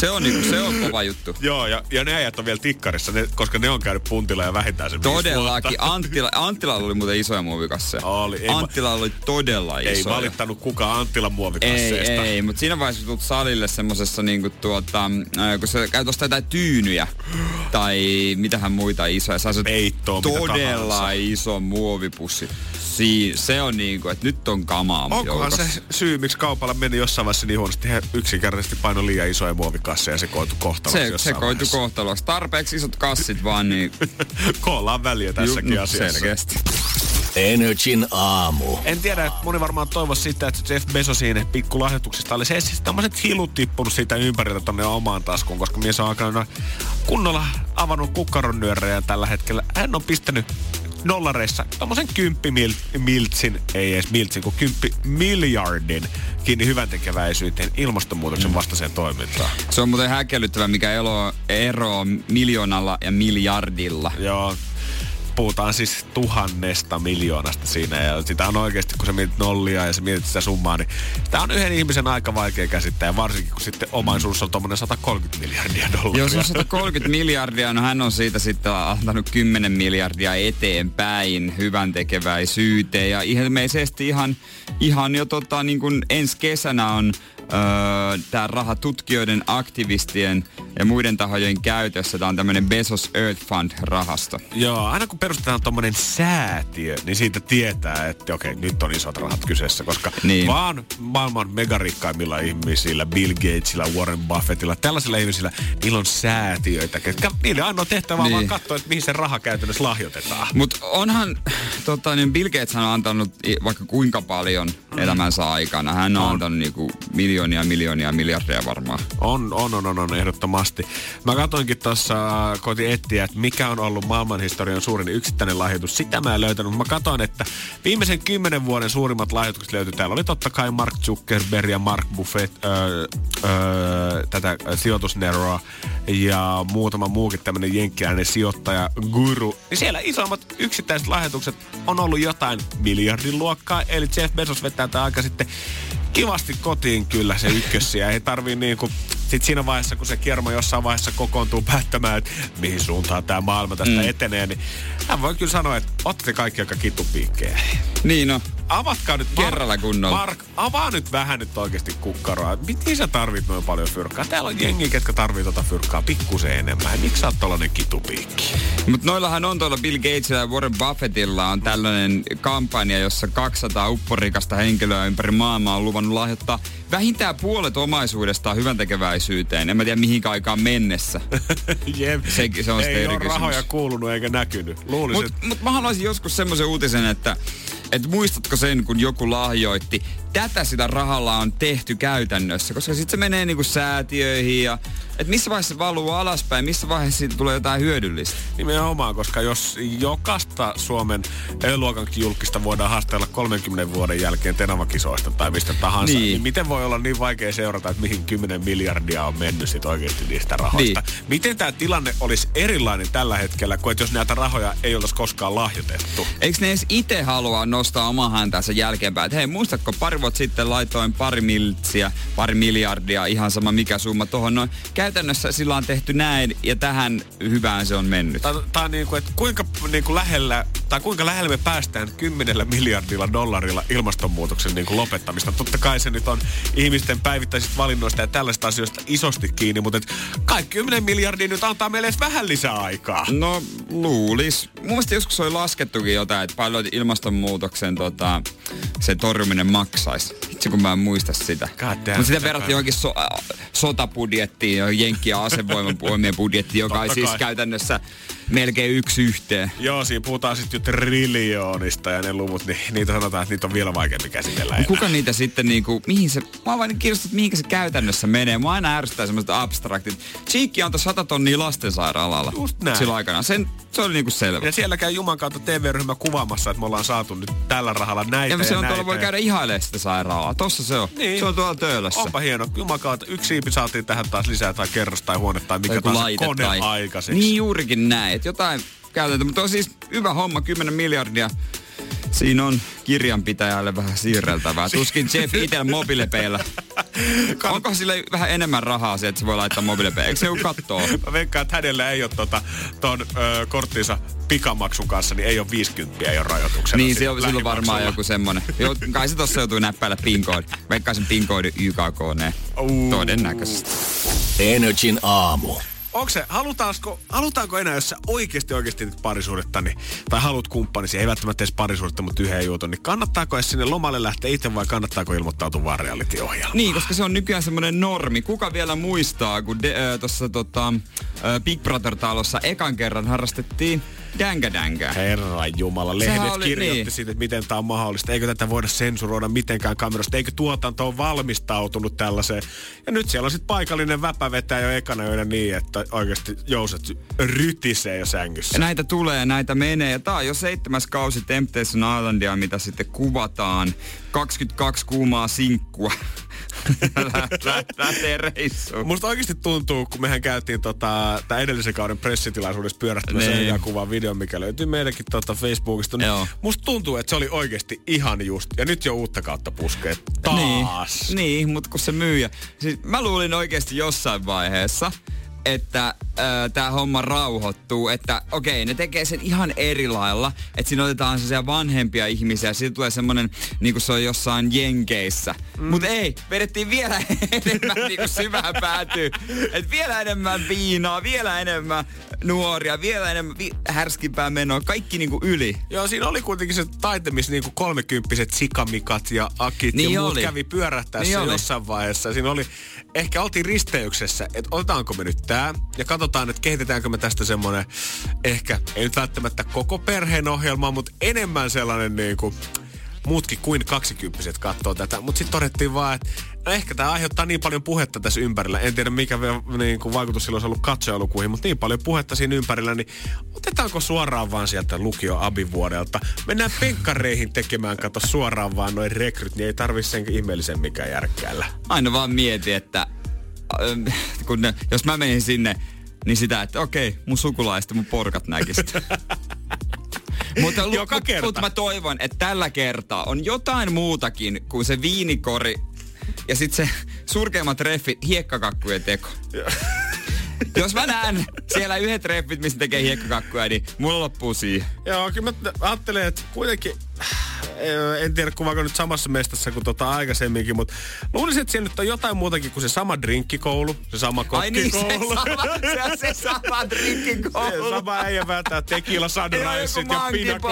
Se on niinku, se on kova juttu. Joo, ja, ja ne äijät on vielä tikkarissa, ne, koska ne on käynyt puntilla ja vähintään se viisi vuotta. Todellakin. Anttila, Anttilalla oli muuten isoja muovikasseja. Oli. Anttilalla oli todella isoja. Ei valittanut kukaan Anttilan muovikasseista. Ei, ei, mutta siinä vaiheessa kun tulet salille semmosessa niinku tuota, äh, kun sä käyt ostaa jotain tyynyjä tai mitähän muita isoja. Sä saat todella iso muovipussi. Siin, se on niinku, että nyt on kamaa. Onkohan se syy, miksi kaupalla meni jossain vaiheessa niin huonosti? He yksinkertaisesti paino liian isoja muovikasseja ja se koitu kohtaloksi jossain se koitu kohtaloksi. Tarpeeksi isot kassit vaan niin. Koolla on väliä tässäkin Ju, asiassa. Selkeästi. N R J:n aamu. En tiedä, että moni varmaan toivoisi sitä, että Jeff Bezosin pikkulahjoituksista oli se siis tämmöiset hilut tippunut siitä ympäriltä tonne omaan taskuun, koska mies on aikana kunnolla avannut kukkaronyörejä tällä hetkellä. Hän on pistänyt dollareissa tommosen kymppi mil- miltsin, ei edes miltsin, kun kymppi miljardin kiinni hyväntekeväisyyteen ilmastonmuutoksen vastaiseen toimintaan. Se on muuten häkellyttävä, mikä elo, ero on miljoonalla ja miljardilla. Joo, puhutaan siis tuhannesta miljoonasta siinä ja sitä on oikeasti, kun sä mietit nollia ja sä mietit sitä summaa, niin sitä on yhden ihmisen aika vaikea käsittää, varsinkin kun sitten omaisuus on tommonen sata kolmekymmentä miljardia dollaria. Jos on sata kolmekymmentä miljardia, no hän on siitä sitten antanut kymmenen miljardia eteenpäin hyvän tekeväisyyteen ja ilmeisesti ihan, ihan jo tota niin kuin ensi kesänä on Öö, tämä raha tutkijoiden, aktivistien ja muiden tahojen käytössä. Tämä on tämmöinen Bezos Earth Fund-rahasto. Joo, aina kun perustetaan tommonen säätiö, niin siitä tietää, että okei, nyt on isot rahat kyseessä, koska niin. vaan maailman megarikkaimmilla ihmisillä, Bill Gatesilla, Warren Buffettilla, tällaisilla ihmisillä, niillä on säätiöitä, ketkä niille ainoa tehtävä niin. vaan katsoa, että mihin se raha käytännössä lahjoitetaan. Mutta onhan, tota, niin Bill Gates on antanut vaikka kuinka paljon mm. elämänsä aikana. Hän on, on. antanut niinku miljoonia, miljoonia, miljardeja varmaan. On, on, on, on, on ehdottomasti. Mä katoinkin tuossa, koitin etsiä, että mikä on ollut maailmanhistorian suurin yksittäinen lahjoitus. Sitä mä en löytänyt, mutta mä katoin, että viimeisen kymmenen vuoden suurimmat lahjoitukset löytyi. Täällä oli totta kai Mark Zuckerberg ja Mark Buffett, öö, öö, tätä sijoitusneroa ja muutama muukin tämmönen jenkkiläinen sijoittaja, guru. Niin siellä isommat yksittäiset lahjoitukset on ollut jotain miljardin luokkaa, eli Jeff Bezos vetää tämän aika sitten kivasti kotiin kyllä se ykkössiä. Ei tarvii niinku sit siinä vaiheessa, kun se kiermo jossain vaiheessa kokoontuu päättämään, että mihin suuntaan tää maailma tästä mm. etenee, niin hän voi kyllä sanoa, että otte kaikki aika kitupiikkejä. Niin no. Avatkaa nyt Mark, kerralla kunnolla. Mark, avaa nyt vähän nyt oikeesti kukkaroa. Miten sä tarvit noin paljon fyrkkaa? Täällä on jengi, ketkä tarvii tota fyrkkaa pikkusen enemmän. Miksi sä oot tollanen kitupiikki? Mut noillahan on tuolla Bill Gatesilla ja Warren Buffettilla on tällainen kampanja, jossa kaksisataa upporikasta henkilöä ympäri maailmaa on luvannut lahjoittaa vähintään puolet omaisuudestaan hyväntekeväisyyteen. En mä tiedä mihinkä aikaan mennessä. Jep. Se, se on ei ole rahoja kysymys. Kuulunut eikä näkynyt. Luulisin. Mut, mut mä haluaisin joskus semmoisen uutisen, että et muistatko sen, kun joku lahjoitti tätä sitä rahalla on tehty käytännössä, koska sitten se menee niinku säätiöihin ja et missä vaiheessa se valuu alaspäin, missä vaiheessa siitä tulee jotain hyödyllistä. Nimenomaan, koska jos jokaista Suomen E-luokankin julkista voidaan haasteella kolmenkymmenen vuoden jälkeen Tenava-kisoista tai mistä tahansa, niin. niin miten voi olla niin vaikea seurata, että mihin kymmenen miljardia on mennyt sit oikeasti niistä rahoista. Niin. Miten tämä tilanne olisi erilainen tällä hetkellä, kuin jos näitä rahoja ei oltaisi koskaan lahjoitettu? Eikö ne edes itse halua nostaa oman häntänsä jälkeenpäin? Hei, muistatko pari vuotta sitten laitoin pari miltsiä, pari miljardia, ihan sama mikä summa tuohon noin. Käytännössä sillä on tehty näin ja tähän hyvään se on mennyt. Tämä on niin kuin, että kuinka, niin kuin lähellä, tai kuinka lähellä me päästään kymmenellä miljardilla dollarilla ilmastonmuutoksen niin kuin lopettamista. Totta kai se nyt on ihmisten päivittäisistä valinnoista ja tällaista asioista isosti kiinni, mutta kaikki kymmenen miljardia nyt antaa meille edes vähän lisää aikaa. No luulis. Mun mielestä joskus oli laskettukin jotain, että paljon ilmastonmuutoksen tota, se torjuminen maksaisi. Itse kun mä en muista sitä. Mutta sitä verrattiin johonkin so- sotabudjettiin, johon Jenkki- ja asevoimien budjetti, joka on siis käytännössä melkein yksi yhteen. Joo, siinä puhutaan sitten jo triljoonista ja ne luvut, niin niitä sanotaan, että niitä on vielä vaikeampi käsitellä. No, kuka niitä sitten niinku, mihin se, mä oon vain kiinnostunut, että mihinkä se käytännössä menee. Mä aina ärsytän semmoiset abstraktit. Cheek antoi sata tonnia lastensairaalalla. Just näin. Sillä aikana. Sen, se oli niinku selvä. Ja siellä käy Juman kautta T V-ryhmä kuvaamassa, että me ollaan saatu nyt tällä rahalla näitä ja, ja se on näitä. Tuolla voi käydä ihailemaan sitä sairaalaa. Tossa se on. Niin. Se on tuolla Töölössä. Onpa hieno. Juman kautta yksi siipi saatiin tähän taas lisää tai kerros tai huone tai mikä taas kone aikaiseksi. Niin juurikin näin. Et jotain käytetään, mutta on siis hyvä homma, kymmenen miljardia. Siinä on kirjanpitäjälle vähän siirreltävää. Tuskin Jeff itellä mobiilepeillä. Onko sillä vähän enemmän rahaa se, että se voi laittaa mobiilepeillä? Eikö se joku kattoo? Mä veikkaan, että hänellä ei ole tota, ton ö, korttinsa pikamaksun kanssa, niin ei ole viisikymmentä, ei ole rajoituksena. Niin, se on, silloin varmaan joku semmonen. Jo, kai se tossa joutuu näppäillä PIN-koodi. Veikkaan sen PIN-koodin Y K K-neen. Todennäköisesti. Energin aamu. Onko se, halutaanko, halutaanko enää, jos sä oikeasti oikeasti parisuudetta, niin, tai haluat kumppanisi, ei välttämättä edes parisuudetta, mutta yhden jutun, niin kannattaako edes sinne lomalle lähteä itse vai kannattaako ilmoittautua vaan reality-ohjelmaan? Niin, koska se on nykyään semmoinen normi. Kuka vielä muistaa, kun äh, tuossa tota, äh, Big Brother-talossa ekan kerran harrastettiin dänkä-dänkää. Herranjumala, lehdet oli, kirjoitti niin. siitä, että miten tämä on mahdollista. Eikö tätä voida sensuroida mitenkään kamerasta? Eikö tuotanto ole valmistautunut tällaiseen? Ja nyt siellä on sitten paikallinen väpä vetää jo ekana yönä niin, että oikeasti jouset rytisee jo sängyssä. Ja näitä tulee, näitä menee. Tämä on jo seitsemäs kausi Temptation Islandia, mitä sitten kuvataan. kaksikymmentäkaksi kuumaa sinkkua. Lähtee reissuun. Musta oikeasti tuntuu, kun mehän käytiin tota, tämän edellisen kauden pressitilaisuudessa pyörähtämässä Seijaa kuvan videon, mikä löytyy meidänkin tota Facebookista. Niin musta tuntuu, että se oli oikeasti ihan just. Ja nyt jo uutta kautta puskee taas. Niin, niin mutta kun se myy. Siis mä luulin oikeasti jossain vaiheessa, että äh, tää homma rauhoittuu, että okei, okay, ne tekee sen ihan eri lailla, että siinä otetaan sellaisia vanhempia ihmisiä, siitä tulee semmonen, niinku se on jossain Jenkeissä. Mm. Mut ei, vedettiin vielä enemmän niinku syvään päätyy. Et vielä enemmän viinaa, vielä enemmän nuoria, vielä enemmän vi- härskimpää menoa, kaikki niinku yli. Joo, siinä oli kuitenkin se taite, missä niinku kolmekymppiset sikamikat ja akit niin ja muut oli. Kävi pyörähtäessä niin jossain vaiheessa. Siinä oli, ehkä oltiin risteyksessä, että otetaanko me nyt ja katsotaan, että kehitetäänkö me tästä semmoinen ehkä, ei nyt välttämättä koko perheen ohjelma, mutta enemmän sellainen niin kuin muutkin kuin kaksikymppiset katsoo tätä. Mutta sitten todettiin vaan, että no ehkä tämä aiheuttaa niin paljon puhetta tässä ympärillä. En tiedä, mikä niin kuin vaikutus silloin on ollut katsojalukuihin, mutta niin paljon puhetta siinä ympärillä, niin otetaanko suoraan vaan sieltä lukio-abivuodelta? Mennään penkkareihin tekemään, kato suoraan vaan noin rekryt, niin ei tarvitse sen ihmeellisen mikään järkkäällä. Aina vaan mieti, että kun ne, jos mä menin sinne, niin sitä, että okei, mun sukulaista, mun porkat näkistä. Mutta mut mä toivon, että tällä kertaa on jotain muutakin kuin se viinikori ja sit se surkeimmat treffit, hiekkakakkujen teko. Jos mä näen siellä yhdet treffit, missä tekee hiekkakakkuja, niin mulla loppuu siihen. Joo, kyllä mä ajattelen, että kuitenkin en tiedä kuvaako nyt samassa mestassa kuin tota aikaisemminkin, mutta luulisin, että siellä nyt on jotain muutakin kuin se sama drinkkikoulu, se sama kokkikoulu. Ai niin, se sama, se sama drinkkikoulu. Se sama äijä välttää tequila sunriset ja pinako,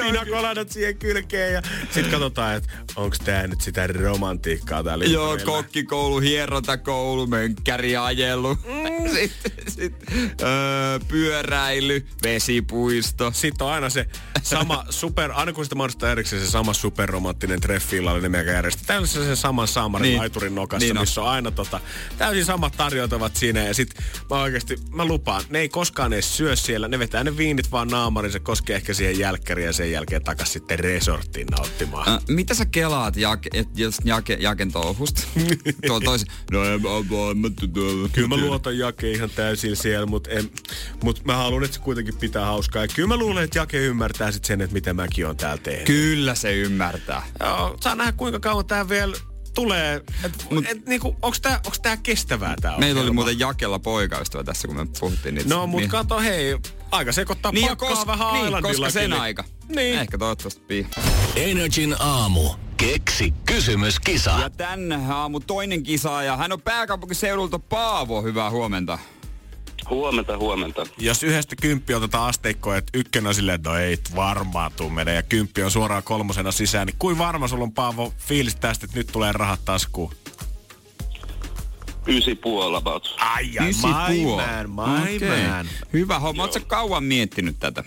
pinakoladat siihen kylkeen ja sit katsotaan, että onko tää nyt sitä romantiikkaa täällä. Joo, kokkikoulu, hierontakoulu, mönkkäriajelu, mm. sitten sit, öö, pyöräily, vesipuisto. Sitten on aina se sama super, aina kun sitä mahdollista erikseen se sama superromanttinen treffi-illallinen, mikä järjestetään. Tällaisen sen saman saamarin niin. laiturin nokassa, niin missä on aina tota, täysin samat tarjotavat siinä. Ja sit mä oikeesti, mä lupaan, ne ei koskaan edes syö siellä. Ne vetää ne viinit vaan naamariin, se koskee ehkä siihen jälkkäriin ja sen jälkeen takas sitten resorttiin nauttimaan. Äh, mitä sä kelaat jake, just jake, Jaken touhusta? No en mä kyllä mä luotan Jake ihan täysin siellä, mutta mut mä haluan, että se kuitenkin pitää hauskaa. Ja kyllä mä luulen, että Jake ymmärtää sit sen, että mitä mäkin oon täällä tehnyt. Kyllä se ymmärtää. Joo, saa nähdä kuinka kauan tää vielä tulee. Et, Mut, et, niinku, onks, tää, onks tää kestävää tää meillä ongelma? Oli muuten Jakella poikaystävä tässä, kun me puhuttiin niitä. No mut niin. Kato hei, aika sekoittaa niin, pakkaa kos, vähän niin, Islandillakin. Koska sen aika. Niin. Ehkä toivottavasti pii. N R J:n aamu. Keksi kysymyskisa. Ja tän aamu toinen kisaaja. Hän on pääkaupunkiseudulta Paavo. Hyvää huomenta. Huomenta, huomenta. Jos yhdestä kymppi otetaan asteikkoa, että ykkönen on silleen, no ei varmaan tuu mene, ja kymppi on suoraan kolmosena sisään, niin kuin varma sulla on, Paavo, fiilis tästä, että nyt tulee rahat taskuun? Ysi puoli about. Ai, ai, Ysi my puoli. Man, my okay. man. Hyvä homma. Ootko kauan miettinyt tätä?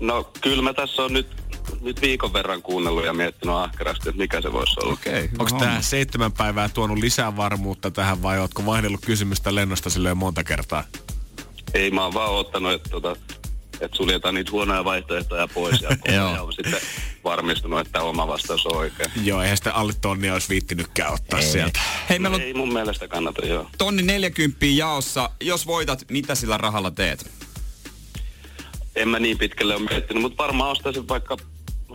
No, kyllä mä tässä on nyt Nyt viikon verran kuunnellut ja miettinyt ahkerasti, että mikä se voisi olla. Okay, onko tämä seitsemän päivää tuonut lisää varmuutta tähän vai ootko vaihdellut kysymystä lennosta silleen monta kertaa? Ei, mä oon vaan ottanut, että, tota, että suljetaan niitä huonoja vaihtoehtoja pois ja on sitten varmistunut, että oma vastaus on oikein. Joo, eihän sitä alle tonnia olisi viittinytkään ottaa ei. sieltä. Hei, no, ei mun mielestä kannata, joo. Tonni neljäkymmentä jaossa. Jos voitat, mitä sillä rahalla teet? En mä niin pitkälle ole miettinyt, mutta varmaan ostaisin vaikka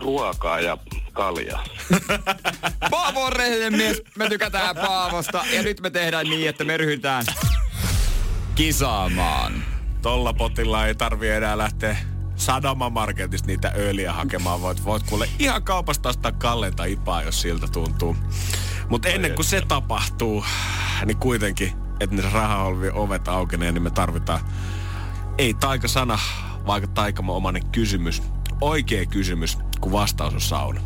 ruokaa ja kaljaa. Paavo on rehellinen mies. Me tykätään Paavosta. Ja nyt me tehdään niin, että me ryhdytään kisaamaan. Tolla potilla ei tarvi enää lähteä Sadama Marketista niitä öljyä hakemaan. Voit, voit kuule ihan kaupasta ostaa kalleinta ipaa, jos siltä tuntuu. Mutta ennen kuin se tapahtuu, niin kuitenkin, että ne rahaholvien ovet aukenee, niin me tarvitaan ei taikasana, vaikka taikamaomainen kysymys. Oikea kysymys, kun vastaus on sauna.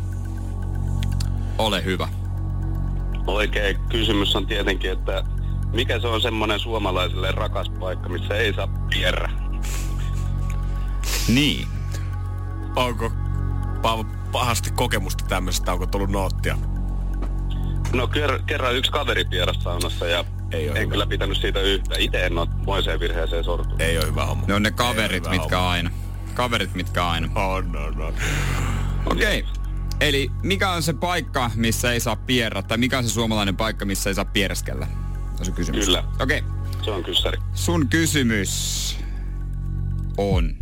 Ole hyvä. Oikea kysymys on tietenkin, että mikä se on semmoinen suomalaisille rakas paikka, missä ei saa pierrä? Niin. Onko Paavo pahasti kokemusta tämmöisestä? Onko tullut noottia? No ker- kerran yksi kaveri pieräsi saunassa ja ei en hyvä. Kyllä pitänyt siitä yhtä. Itse en ole moiseen virheeseen sortunut. Ei ole hyvä homma. Ne on ne kaverit, mitkä homma. aina. Kaverit, mitkä aina. On, on, on. Okei. Okay. Eli mikä on se paikka, missä ei saa pierrä? Tai mikä on se suomalainen paikka, missä ei saa piereskellä? On se kysymys. Kyllä. Okei. Okay. Se on kyssäri. Sun kysymys on...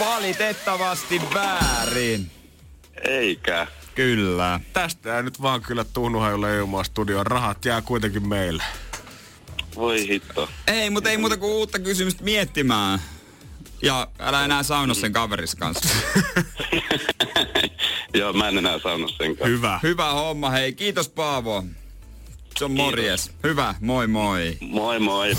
valitettavasti väärin. Eikä. Kyllä. Tästä ei nyt vaan kyllä tunnuhan, jolle ei omaa studioon. Rahat jää kuitenkin meille. Voi hitto. Ei, mutta ei muuta kuin uutta kysymystä miettimään. Ja älä enää saunassa sen kaveris kanssa. Joo, mä en enää saunassa sen kanssa. Hyvä. Hyvä homma, hei. Kiitos Paavo. Se on morjes. Hyvä, moi moi. Moi moi.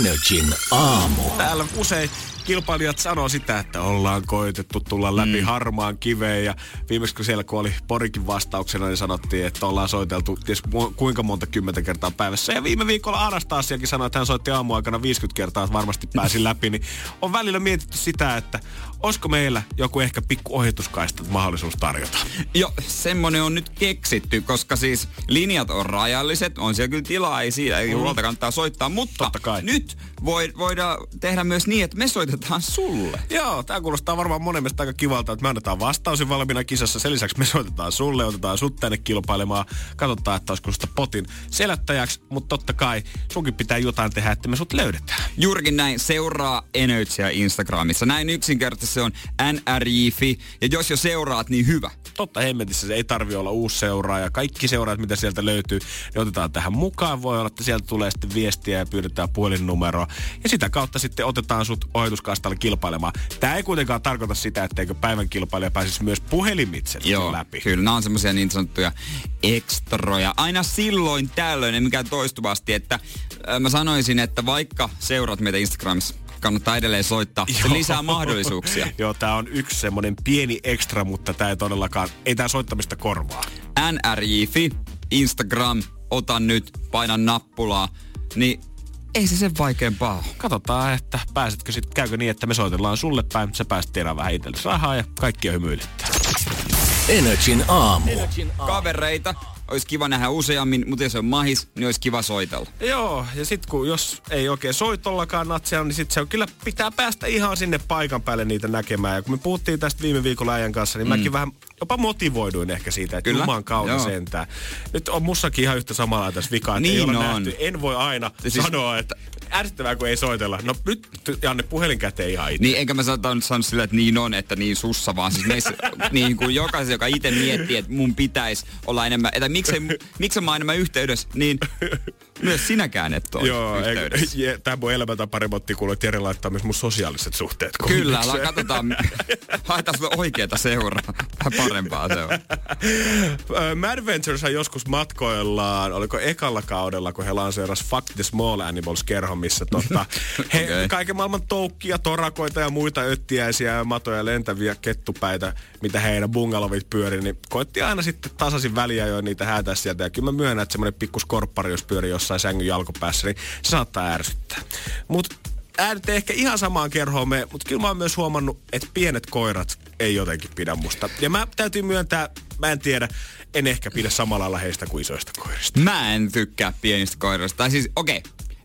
N R J:n aamu. Täällä usein kilpailijat sanoo sitä, että ollaan koitettu tulla läpi mm. harmaan kiveen. Ja viimeksi kun siellä kun oli Porikin vastauksena, niin sanottiin, että ollaan soiteltu ties kuinka monta kymmentä kertaa päivässä. Ja viime viikolla Anastasiakin sanoi, että hän soitti aamuaikana viisikymmentä kertaa, että varmasti pääsi läpi. Niin on välillä mietitty sitä, että olisiko meillä joku ehkä pikku ohituskaista mahdollisuus tarjota. Joo, semmoinen on nyt keksitty, koska siis linjat on rajalliset. On siellä kyllä tilaa, ei siinä, ei huolta kannattaa soittaa. Mutta nyt voi, voidaan tehdä myös niin, että me soitetaan. Tämä on sulle. Joo, tää kuulostaa varmaan monen mielestä aika kivalta, että me annetaan vastausin valmiina kisassa. Sen lisäksi me soitetaan sulle, otetaan sut tänne kilpailemaan. Katsotaan, että olisiko sitä potin selättäjäksi. Mutta totta kai, sunkin pitää jotain tehdä, että me sut löydetään. Juurikin näin. Seuraa N R J:ä Instagramissa. Näin yksinkertaisesti se on N R J F I. Ja jos jo seuraat, niin hyvä. Totta hemmetissä, se ei tarvi olla uusi seuraaja. Kaikki seuraat, mitä sieltä löytyy, ne otetaan tähän mukaan. Voi olla, että sieltä tulee sitten viestiä ja pyydetään puhelinnumeroa. Ja sitä kautta sitten otetaan sut ohitus kilpailemaan. Tämä ei kuitenkaan tarkoita sitä, etteikö päivän kilpailija pääsisi myös puhelimitse läpi. Kyllä, nämä on semmoisia niin sanottuja ekstroja. Aina silloin tällöin, ei mikään toistuvasti, että äh, mä sanoisin, että vaikka seuraat meitä Instagramissa, kannattaa edelleen soittaa. Se lisää mahdollisuuksia. Joo, tää on yksi semmoinen pieni ekstra, mutta tää ei todellakaan, ei tää soittamista korvaa. N R J F I, Instagram, ota nyt, paina nappulaa. Niin ei se sen vaikeampaa ole. Katsotaan, että pääsetkö sitten, käykö niin, että me soitellaan sulle päin, sä pääset tiedään vähän itsellesi rahaa ja kaikki on hymyilyttää. N R J:n aamu. Kavereita. Olisi kiva nähdä useammin, mutta jos on mahis, niin olisi kiva soitella. Joo, ja sit kun jos ei oikein soitollakaan natsia, niin sit se on kyllä pitää päästä ihan sinne paikan päälle niitä näkemään. Ja kun me puhuttiin tästä viime viikolla äijän kanssa, niin mm. mäkin vähän jopa motivoiduin ehkä siitä, että juman kautta sentään. Nyt on mussakin ihan yhtä samalla tässä vikaa, niin ei ole nähty. En voi aina siis sanoa, että ärsyttävää kun ei soitella. No nyt Janne puhelin käteen ihan itse. Niin, enkä mä saanut sanoa sillä, että niin on, että niin sussa vaan. Siis meissä niin kuin jokaisen, joka itse miettii, että mun pitäisi olla enemmän, että miksei, miksei mä enemmän yhteydessä, niin myös sinäkään et ole joo, yhteydessä. Joo, tää mun elämäntapa remontti kuuluu, että Jere laittaa myös mun sosiaaliset suhteet. Kyllä, la, katsotaan, haetaan sulle oikeeta seuraa, vähän parempaa seuraa. Madventureshan joskus matkoillaan, oliko ekalla kaudella, kun he lanseerasi Fuck the Small Animals -kerhon, missä totta, he okay. kaiken maailman toukkia, torakoita ja muita öttiäisiä, matoja, lentäviä kettupäitä, mitä heidän bungalovit pyörii, niin koitti aina sitten tasaisin väliä jo niitä häätää sieltä. Ja kyllä mä myönnän, että semmonen pikku skorppari, jos pyörii jossain sängyn jalkopäässä, niin se saattaa ärsyttää. Mut äänet ehkä ihan samaan kerhoon mene, mutta kyllä mä oon myös huomannut, että pienet koirat ei jotenkin pidä musta. Ja mä täytyy myöntää, mä en tiedä, en ehkä pidä samalla lailla heistä kuin isoista koirista. Mä en tykkää pienistä koirista. Tai siis, okei,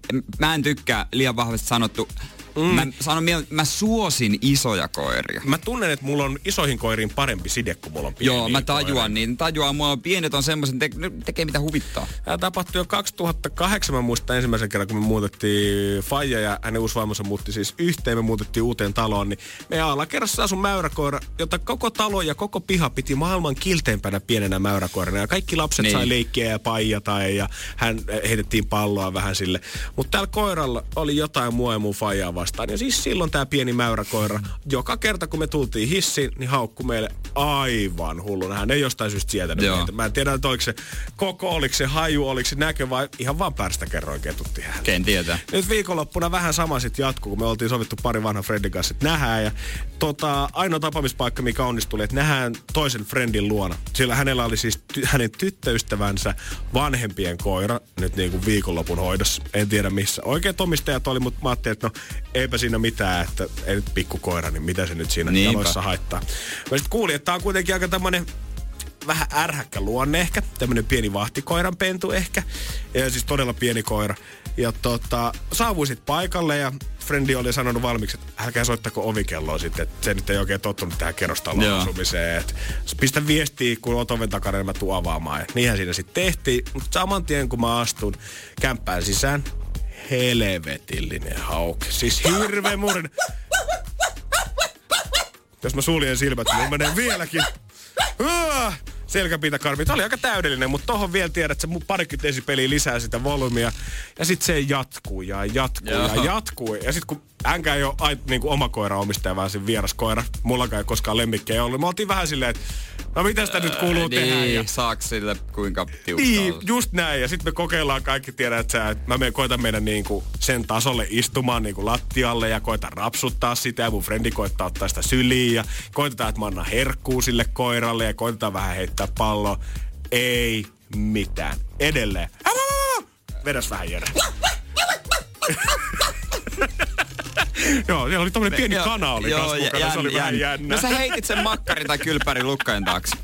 okay, mä en tykkää liian vahvasti sanottu. Mm. Mä sanon mieltä, mä suosin isoja koiria. Mä tunnen, että mulla on isoihin koiriin parempi side, kun mulla on pieniä. Joo, mä tajuan niin. Tajuan, mulla on pienet on semmoisen, te- ne tekee mitä huvittaa. Tämä tapahtui jo kaksituhattakahdeksan, mä muistan ensimmäisen kerran, kun me muutettiin Faija ja hänen uusi vaimonsa muutti siis yhteen. Me muutettiin uuteen taloon, niin meidän alakerrassa asui mäyräkoira, jota koko talo ja koko piha piti maailman kilteimpänä pienenä mäyräkoirana. Ja kaikki lapset niin sai leikkiä ja paijata ja hän heitettiin palloa vähän sille. Mutta täällä koiralla oli jotain mua ja mun Faijaa vastaan. Ja siis silloin tää pieni mäyräkoira, joka kerta kun me tultiin hissiin, niin haukku meille aivan hulluna. Hän ei jostain syystä sietänyt meitä. Mä en tiedä, että oliko se koko, oliko se haju, oliko se näkö vai ihan vaan pärstäkerroin ketutti hänelle. Ken tietää. Nyt viikonloppuna vähän sama sit jatkuu, kun me oltiin sovittu pari vanhan friendin kanssa, että nähdään. Ja tota, ainoa tapaamispaikka, mikä onnistui, että nähdään toisen friendin luona. Sillä hänellä oli siis ty- hänen tyttöystävänsä vanhempien koira nyt niin kuin viikonlopun hoidossa. En tiedä missä. Oikeat omistajat oli, mutta mä ajattelin, että no, eipä siinä mitään, että ei nyt pikkukoira, niin mitä se nyt siinä niinpä jaloissa haittaa. Mä sit kuulin, että tää on kuitenkin aika tämmönen vähän ärhäkkä luonne ehkä, tämmönen pieni vahtikoiran pentu ehkä, ja siis todella pieni koira. Ja tota, saavuin sit paikalle ja friendi oli sanonut valmiiksi, että älkää soittako ovikelloa sitten, että se nyt ei oikein tottunut tähän kerrostaloon asumiseen, että pistä viestiä, kun oot oven takana, niin mä tuun avaamaan. Ja niinhän siinä sit tehtiin, mutta saman tien kun mä astun kämppään sisään, helvetillinen hauki. Siis hirveä murina. Jos mä suljen silmät, niin menee vieläkin. Ah, selkäpiitakarmi. Tämä oli aika täydellinen, mutta tohon vielä tiedät, että se parikymmentä esipeliä lisää sitä volyymia. Ja sit se jatkuu ja jatkuu Jaha. ja jatkuu. Ja sit kun hänkä ei ole niin kuin oma koira omistaja, vaan sen vieras koira. Mullakaan ei koskaan lemmikkiä ollut. Mä oltiin vähän silleen, että no mitä sitä öö, nyt kuuluu niin, tehdä? Ja saaks sille kuinka tiukkaa? Niin, just näin. Ja sitten me kokeillaan kaikki, tiedät, että mä me koitan mennä niinku sen tasolle istumaan niinku lattialle ja koitan rapsuttaa sitä. Ja mun frendi koittaa ottaa sitä syliin ja koitetaan, että mä annan herkkuu sille koiralle ja koitetaan vähän heittää palloa. Ei mitään. Edelleen. Vedäs vähän, Jere. Joo, siellä oli tommonen pieni joo, kana oli joo, kas mukana, se oli jän. vähän jännä. No sä heitit sen makkarin tai kylpärin lukkain taakse.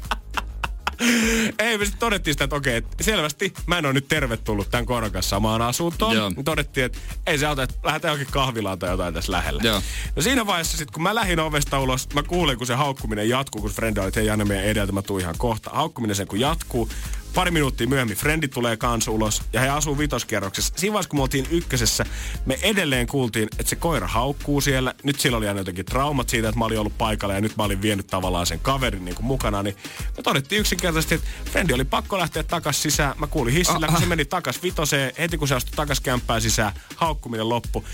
Ei, me sitten todettiin sitä, että okei, että selvästi mä en ole nyt tervetullut tämän koiran kanssa samaan asuntoon. Joo. Todettiin, että ei se auta, että lähdetään johonkin kahvilaan tai jotain tässä lähellä. Joo. No siinä vaiheessa sitten, kun mä lähdin ovesta ulos, mä kuulin, kun se haukkuminen jatkuu, kun frendi oli, että hei, anna meidän edeltä, mä tuun ihan kohta. Haukkuminen sen, kun jatkuu. Pari minuuttia myöhemmin frendi tulee kans ulos ja he asuu vitoskerroksessa. Siinä vaiheessa, kun me oltiin ykkösessä, me edelleen kuultiin, että se koira haukkuu siellä. Nyt sillä oli aina jotenkin traumat siitä, että mä olin ollut paikalla ja nyt mä olin vienyt tavallaan sen kaverin niin kuin mukana. Niin me todettiin yksinkertaisesti, että frendi oli pakko lähteä takas sisään. Mä kuulin hissillä, kun se meni takas vitoseen. Heti kun se astui takas kämppään sisään, haukkuminen loppu.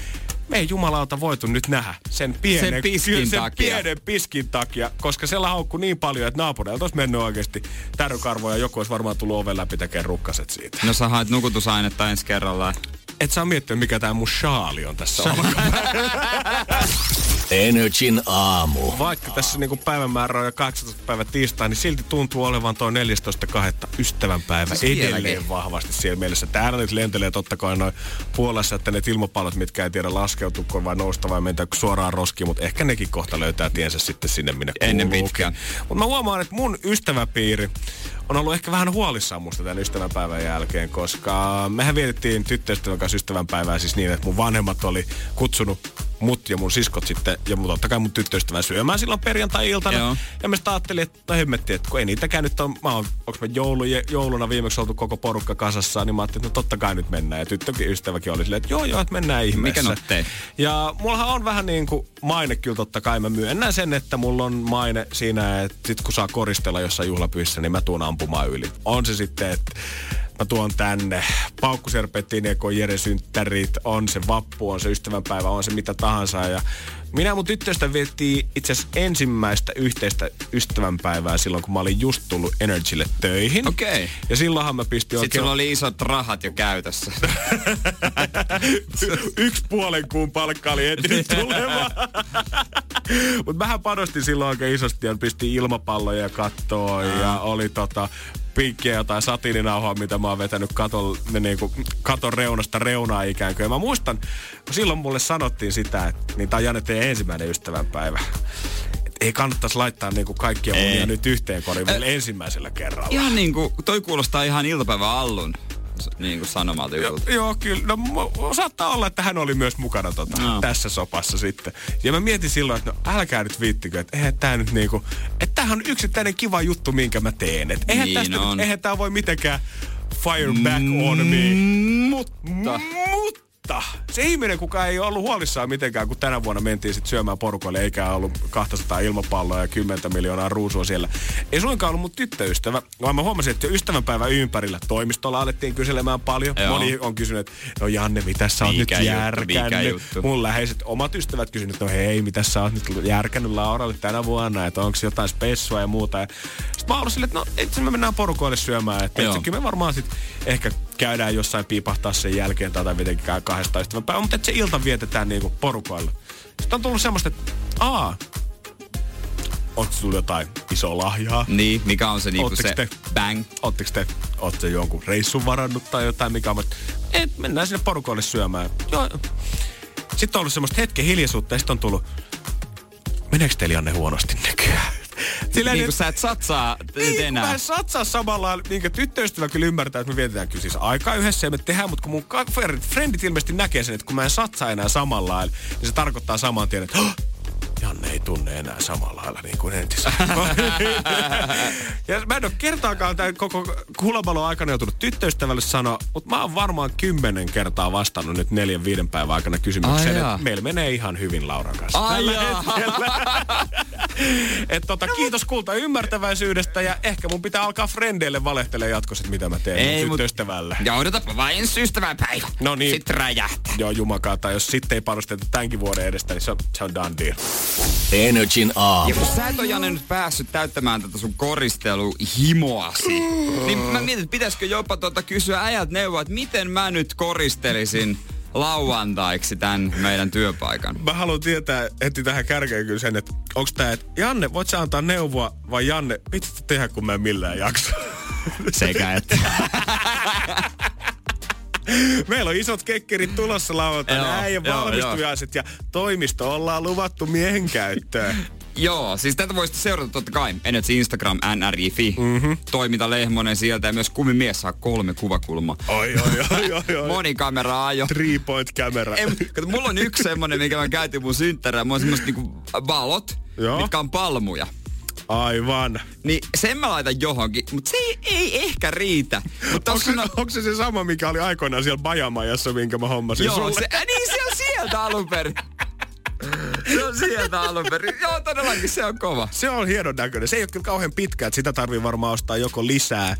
Me ei jumalauta voitu nyt nähdä sen pienen, sen piskin, sen takia. pienen piskin takia, koska siellä haukkui niin paljon, että naapureilta olisi mennyt oikeasti tärrykarvoja. Joku olisi varmaan tullut oven läpi tekemään rukkaset siitä. No sä haet nukutusainetta ensi kerralla. Et saa miettiä, mikä tää mun shaali on tässä olkaa. N R J:n aamu. Vaikka tässä niinku päivämäärä on jo kahdeksantoista päivä tiistai, niin silti tuntuu olevan tuo neljästoista kahdestoista ystävänpäivä siis edelleen vieläkin vahvasti siellä mielessä. Täällä nyt lentelee totta kai noin Puolassa, että ne ilmapallot, mitkä ei tiedä laskeutuuko vai nousta vai mentääkö suoraan roskiin, mutta ehkä nekin kohta löytää tiensä sitten sinne, minne kuuluukin. Ennen pitkään. Mutta mä huomaan, että mun ystäväpiiri on ollut ehkä vähän huolissaan musta tämän ystävänpäivän jälkeen, koska mehän vietettiin tyttöystävän kanssa ystävänpäivää siis niin, että mun vanhemmat oli kutsunut mut ja mun siskot sitten, ja mut totta kai mun tyttöystävän syömään silloin perjantai-iltana. Joo. Ja mä sitten ajattelin, että hemmettiin, että kun ei niitäkään nyt on, mä oon, onks mä joulu, jouluna viimeksi oltu koko porukka kasassa, niin mä ajattelin, että no totta kai nyt mennään. Ja tyttökin ystäväkin oli silleen, että joo joo, että mennään ihmeessä. Mikä nottei? Ja mullahan on vähän niin kuin maine kyllä totta kai. Mä myönnän sen, että mulla on maine siinä, että sit kun saa koristella jossain juhlapyissä, niin mä tuun ampumaan yli. On se sitten, että mä tuon tänne paukkuserpettiin, eko Jere synttärit, on se vappu, on se ystävänpäivä, on se mitä tahansa. Ja minä mun tyttöstä vietiin itse asiassa ensimmäistä yhteistä ystävänpäivää silloin, kun mä olin just tullut N R J:lle töihin. Okei. Okay. Ja silloinhan mä pistin oikein... Sitten sulla oli isot rahat jo käytössä. Yksi puolen kuun palkka oli heti tuleva. Mut mähän panostin silloin oikein isosti ja pistin ilmapalloja kattoon ah. ja oli tota... piikkiä jotain satiininauhaa, mitä mä oon vetänyt katon, niin kuin, katon reunasta reunaa ikään kuin. Ja mä muistan, kun silloin mulle sanottiin sitä, että niin tää on Janne teidän ensimmäinen ystävänpäivä. Ei kannattaisi laittaa niinku kaikkia unia nyt yhteen koriin vielä Ä- ensimmäisellä kerralla. Ihan niinku, toi kuulostaa ihan iltapäivän allun niin kuin sanomalta jutulta. Jo, joo, kyllä. No saattaa olla, että hän oli myös mukana tota, no. tässä sopassa sitten. Ja mä mietin silloin, että no älkää nyt viittikö, että eihän tää nyt niinku, että tämähän on yksittäinen kiva juttu, minkä mä teen. Että eihän niin tästä nyt, eihän tää voi mitenkään fire back mm, on me. Mutta. Mutta. Se ihminen, kuka ei ollut huolissaan mitenkään, kun tänä vuonna mentiin sit syömään porukoille, eikä ollut kaksisataa ilmapalloa ja kymmenen miljoonaa ruusua siellä. Ei suinkaan ollut mun tyttöystävä, vaan mä huomasin, että jo ystävänpäivän ympärillä toimistolla alettiin kyselemään paljon. Joo. Moni on kysynyt, että no Janne, mitä sä oot mikä nyt järkännyt? Mun läheiset omat ystävät kysynyt, että no hei, mitä sä oot nyt järkännyt Lauralle tänä vuonna, että onko jotain spessua ja muuta. Ja sit mä oon silleen, että no itse me mennään porukoille syömään, että itsekin me varmaan sit ehkä käydään jossain piipahtaa sen jälkeen tai mitenkin kahdesta ystävänpäivää, mutta että se ilta vietetään niinku porukoilla. Sitten on tullut semmoista, että aa, ootko tullut jotain isoa lahjaa? Niin, mikä on se niinku se te, bang? Ootteko te, ootko te jonkun reissun varannut tai jotain, mikä on, et mennään sinne porukoille syömään. Joo. Sitten on ollut semmoista hetken hiljaisuutta ja sitten on tullut, meneekö teille Janne huonosti näkyään? Sillä niin kuin sä et satsaa niin, enää. Niin, mä en satsaa samalla. Niin tyttöystävä kyllä ymmärtää, että me vietetään kyllä siis aikaa yhdessä ja me tehdään, mutta kun mun frendit ilmeisesti näkee sen, että kun mä en satsaa enää samalla lailla, niin se tarkoittaa saman tien, että Janne ei tunne enää samalla lailla niin kuin entisä. Ja mä en ole kertaakaan tämän koko hulapallon aikana joutunut tyttöystävälle sanoa, mutta mä oon varmaan kymmenen kertaa vastannut nyt neljän viiden päivän aikana kysymykseen, että meillä menee ihan hyvin Lauran kanssa. Ai että tota, no, kiitos kulta ymmärtäväisyydestä ja ehkä mun pitää alkaa frendeille valehtelemaan jatkossa, että mitä mä teen ei, mut ystävällä. Ja odotapa vaan ensi ystävänpäivä. No niin. Sitten räjähtää. Joo jumakaa, jos sitten ei panosteta tämänkin vuoden edestä, niin se on, se on done deal. N R J:n aamu. Ja kun sä et ole, Janne, nyt päässyt täyttämään tätä sun koristeluhimoasi, mm. niin mä mietin, että pitäisikö jopa tuota kysyä äijät neuvoa, että miten mä nyt koristelisin lauantaiksi tämän meidän työpaikan. Mä haluan tietää heti tähän kärkeen kyllä sen, että onks tää, että Janne, voit sä antaa neuvoa vai Janne, pitäisi tehdä kun mä en millään jaksa? Sekä että. Meillä on isot kekkerit tulossa lauantaina, äijän valmistujaiset ja toimisto ollaan luvattu miehen käyttöön. Joo, siis tätä voisitte seurata totta kai. N R J Instagram, N R J F I. Mm-hmm. Toiminta Lehmonen sieltä ja myös kumimies saa kolme kuvakulmaa. Oi, oi, oi, oi, oi. Monikameraa jo. Three point camera. Ei, kato, mulla on yksi semmonen, mikä mä käytin mun synttärään. Mulla on semmoset niinku valot, joo, mitkä on palmuja. Aivan. Niin sen mä laitan johonkin, mutta se ei, ei ehkä riitä. Onko se, on... onko se se sama, mikä oli aikoinaan siellä bajamajassa, minkä mä hommasin joo, sulle? Se, äh, niin se on sieltä alun perin. Se on sieltä alun perin. Joo, todellakin se on kova. Se on hienon näköinen. Se ei ole kyllä kauhean pitkä, että sitä tarvii varmaan ostaa joko lisää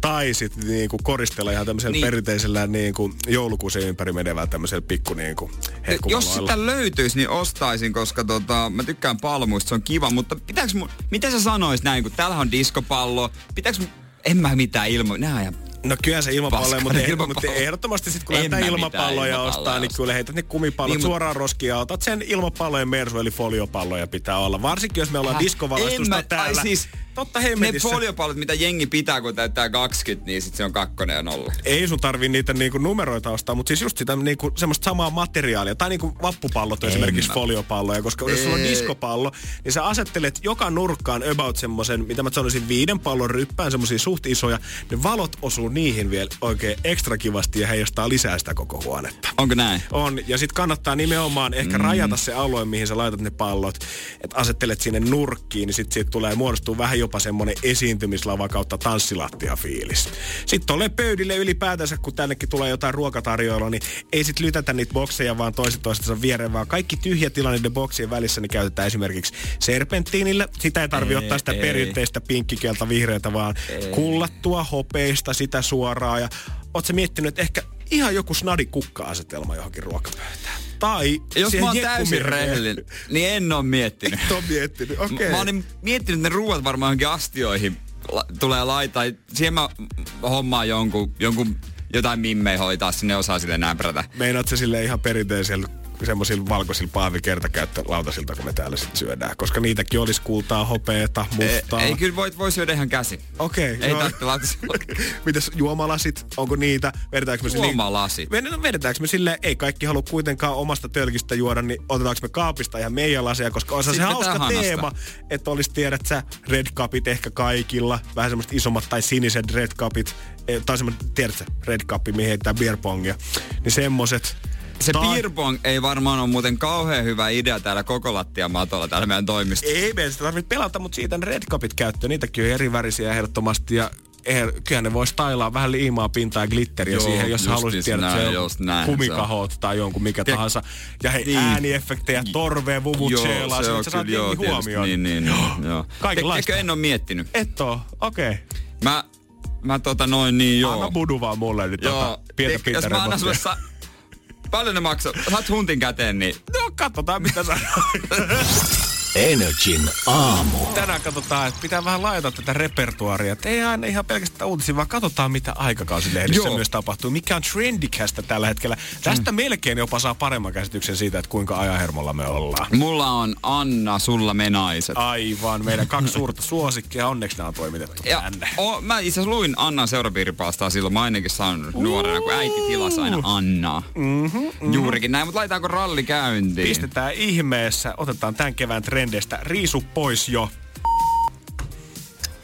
tai sitten niinku koristella ihan tämmöisellä niin perinteisellä niinku joulukuusen ympäri menevällä tämmöisellä pikku niinku hekkumalla. Jos sitä löytyisi, niin ostaisin, koska tota, mä tykkään palmuista, se on kiva, mutta pitääks mun, mitä sä sanois näin, kun täällähän on diskopallo, pitääks mun, en mä mitään ilmoja, nää on ihan No kyllähän se ilmapalloja, mutta, ilmapallo. Mutta ehdottomasti sitten kun lähtee ilmapalloja ilmapalloja ostaa, niin kyllä heität ne kumipallot niin, suoraan roskiin ja otat sen ilmapallojen mersu, eli foliopalloja pitää olla. Varsinkin jos me ollaan diskovalastusta mä, täällä. Siis, totta hemmetissä. Ne foliopallot, mitä jengi pitää, kun täyttää kaksikymmentä, niin sitten se on kakkonen ja nolla. Ei sun tarvii niitä niinku numeroita ostaa, mutta siis just sitä niinku semmoista samaa materiaalia. Tai niinku vappupallot on esimerkiksi mä. foliopalloja, koska ei. Jos sulla on diskopallo, niin sä asettelet joka nurkkaan about semmoisen, mitä mä sanoisin, viiden pallon ryppään, semmoisia suht isoja, ne valot osuu niihin vielä oikein ekstra kivasti ja heijastaa lisää sitä koko huonetta. Onko näin? On. Ja sit kannattaa nimenomaan ehkä mm. rajata se alue, mihin sä laitat ne pallot. Että asettelet sinne nurkkiin, niin sit siitä tulee muodostua vähän jopa semmonen esiintymislava kautta tanssilattia fiilis. Sit tolle pöydille ylipäätänsä, kun tännekin tulee jotain ruokatarjoilua, niin ei sit lytätä niitä bokseja vaan toiset toistensa viereen, vaan kaikki tyhjä tila niiden boksien välissä, niin käytetään esimerkiksi serpenttiinillä. Sitä ei tarvi ei, ottaa sitä ei. perinteistä pinkkikelta vihreätä, vaan ei. kullattua hopeista sitä suoraan ja oot sä miettinyt, että ehkä ihan joku snadi kukka-asetelma johonkin ruokapöytään. Tai jos mä oon täysin rehellinen, niin en oo miettinyt. Et oo miettinyt, okei. Okay. Mä oon miettinyt, että ne ruuat varmaan johonkin astioihin la- tulee laittaa. Siihen mä hommaan jonkun, jonkun jotain mimmejä hoitaa, sinne osaa silleen näprätä. Meinaat sä silleen ihan perinteisellä semmoisilla valkoisilla paavikertakäyttölautasilta, kun me täällä sit syödään. Koska niitäkin olisi kultaa, hopeeta, mustaa. Ei, ei kyllä voi, voi syödä ihan käsin. Okei. Okay, ei no. tarvitse lautasilla. Mitäs juomalasit? Onko niitä? Vedetäänkö me juomalasit? Sille, vedetäänkö me silleen, ei kaikki halua kuitenkaan omasta tölkistä juoda, niin otetaanko me kaapista ihan meidän lasia, koska on se hauska tahanasta. Teema, että olisi tiedät sä red cupit ehkä kaikilla, vähän semmoiset isommat tai siniset red cupit, tai semmoiset, tiedät sä, red cupi, mihin heittää beer pongia, niin semmoset. Se Taan. beer pong ei varmaan ole muuten kauhean hyvä idea täällä koko lattiamatolla täällä meidän toimistossa. Ei meidän sitä tarvitse pelata, mutta siitä ne red cupit käyttöön. Niitäkin on eri värisiä ehdottomasti ja eher, kyllähän ne voisi tailaa vähän liimaa pintaa ja glitteriä joo, siihen, jos haluaisit tiedä, että se kumikahot se tai jonkun mikä Te- tahansa. Ja hei, niin. äänieffektejä, torvea, vuvuzeelaa, se, että sä saat joo, huomioon. Tietysti, niin, niin, niin, joo. Kaikenlaista. Te- en ole miettinyt? Et oo, okei. Okay. Mä, mä tota noin niin joo. Anna budu vaan mulle nyt tota pientä pinta remonttia. Paljon ne maksaa? Saat huntin käteen, niin... No, katsotaan, mitä sanoit. Energin aamu. Tänään katsotaan, että pitää vähän laajentaa tätä repertuaria. Et ei aina ihan pelkästään uutisia, vaan katsotaan, mitä aikakausilehdissä myös tapahtuu. Mikä on trendikästä tällä hetkellä. Tästä mm. melkein jopa saa paremman käsityksen siitä, että kuinka ajahermolla me ollaan. Mulla on Anna, sulla me naiset. Aivan, meidän kaksi suurta suosikkia. Onneksi nämä on toimitettu ja, tänne. O, mä itse asiassa luin Annan seurapiiripaastaa silloin. Mä ainakin saanut uh. nuorena, kun äiti tilasi aina Annaa. Mm-hmm, mm-hmm. Juurikin näin, mutta laitaanko ralli käyntiin? Pistetään ihmeessä. Otetaan tämän kevään trend. Riisu pois jo.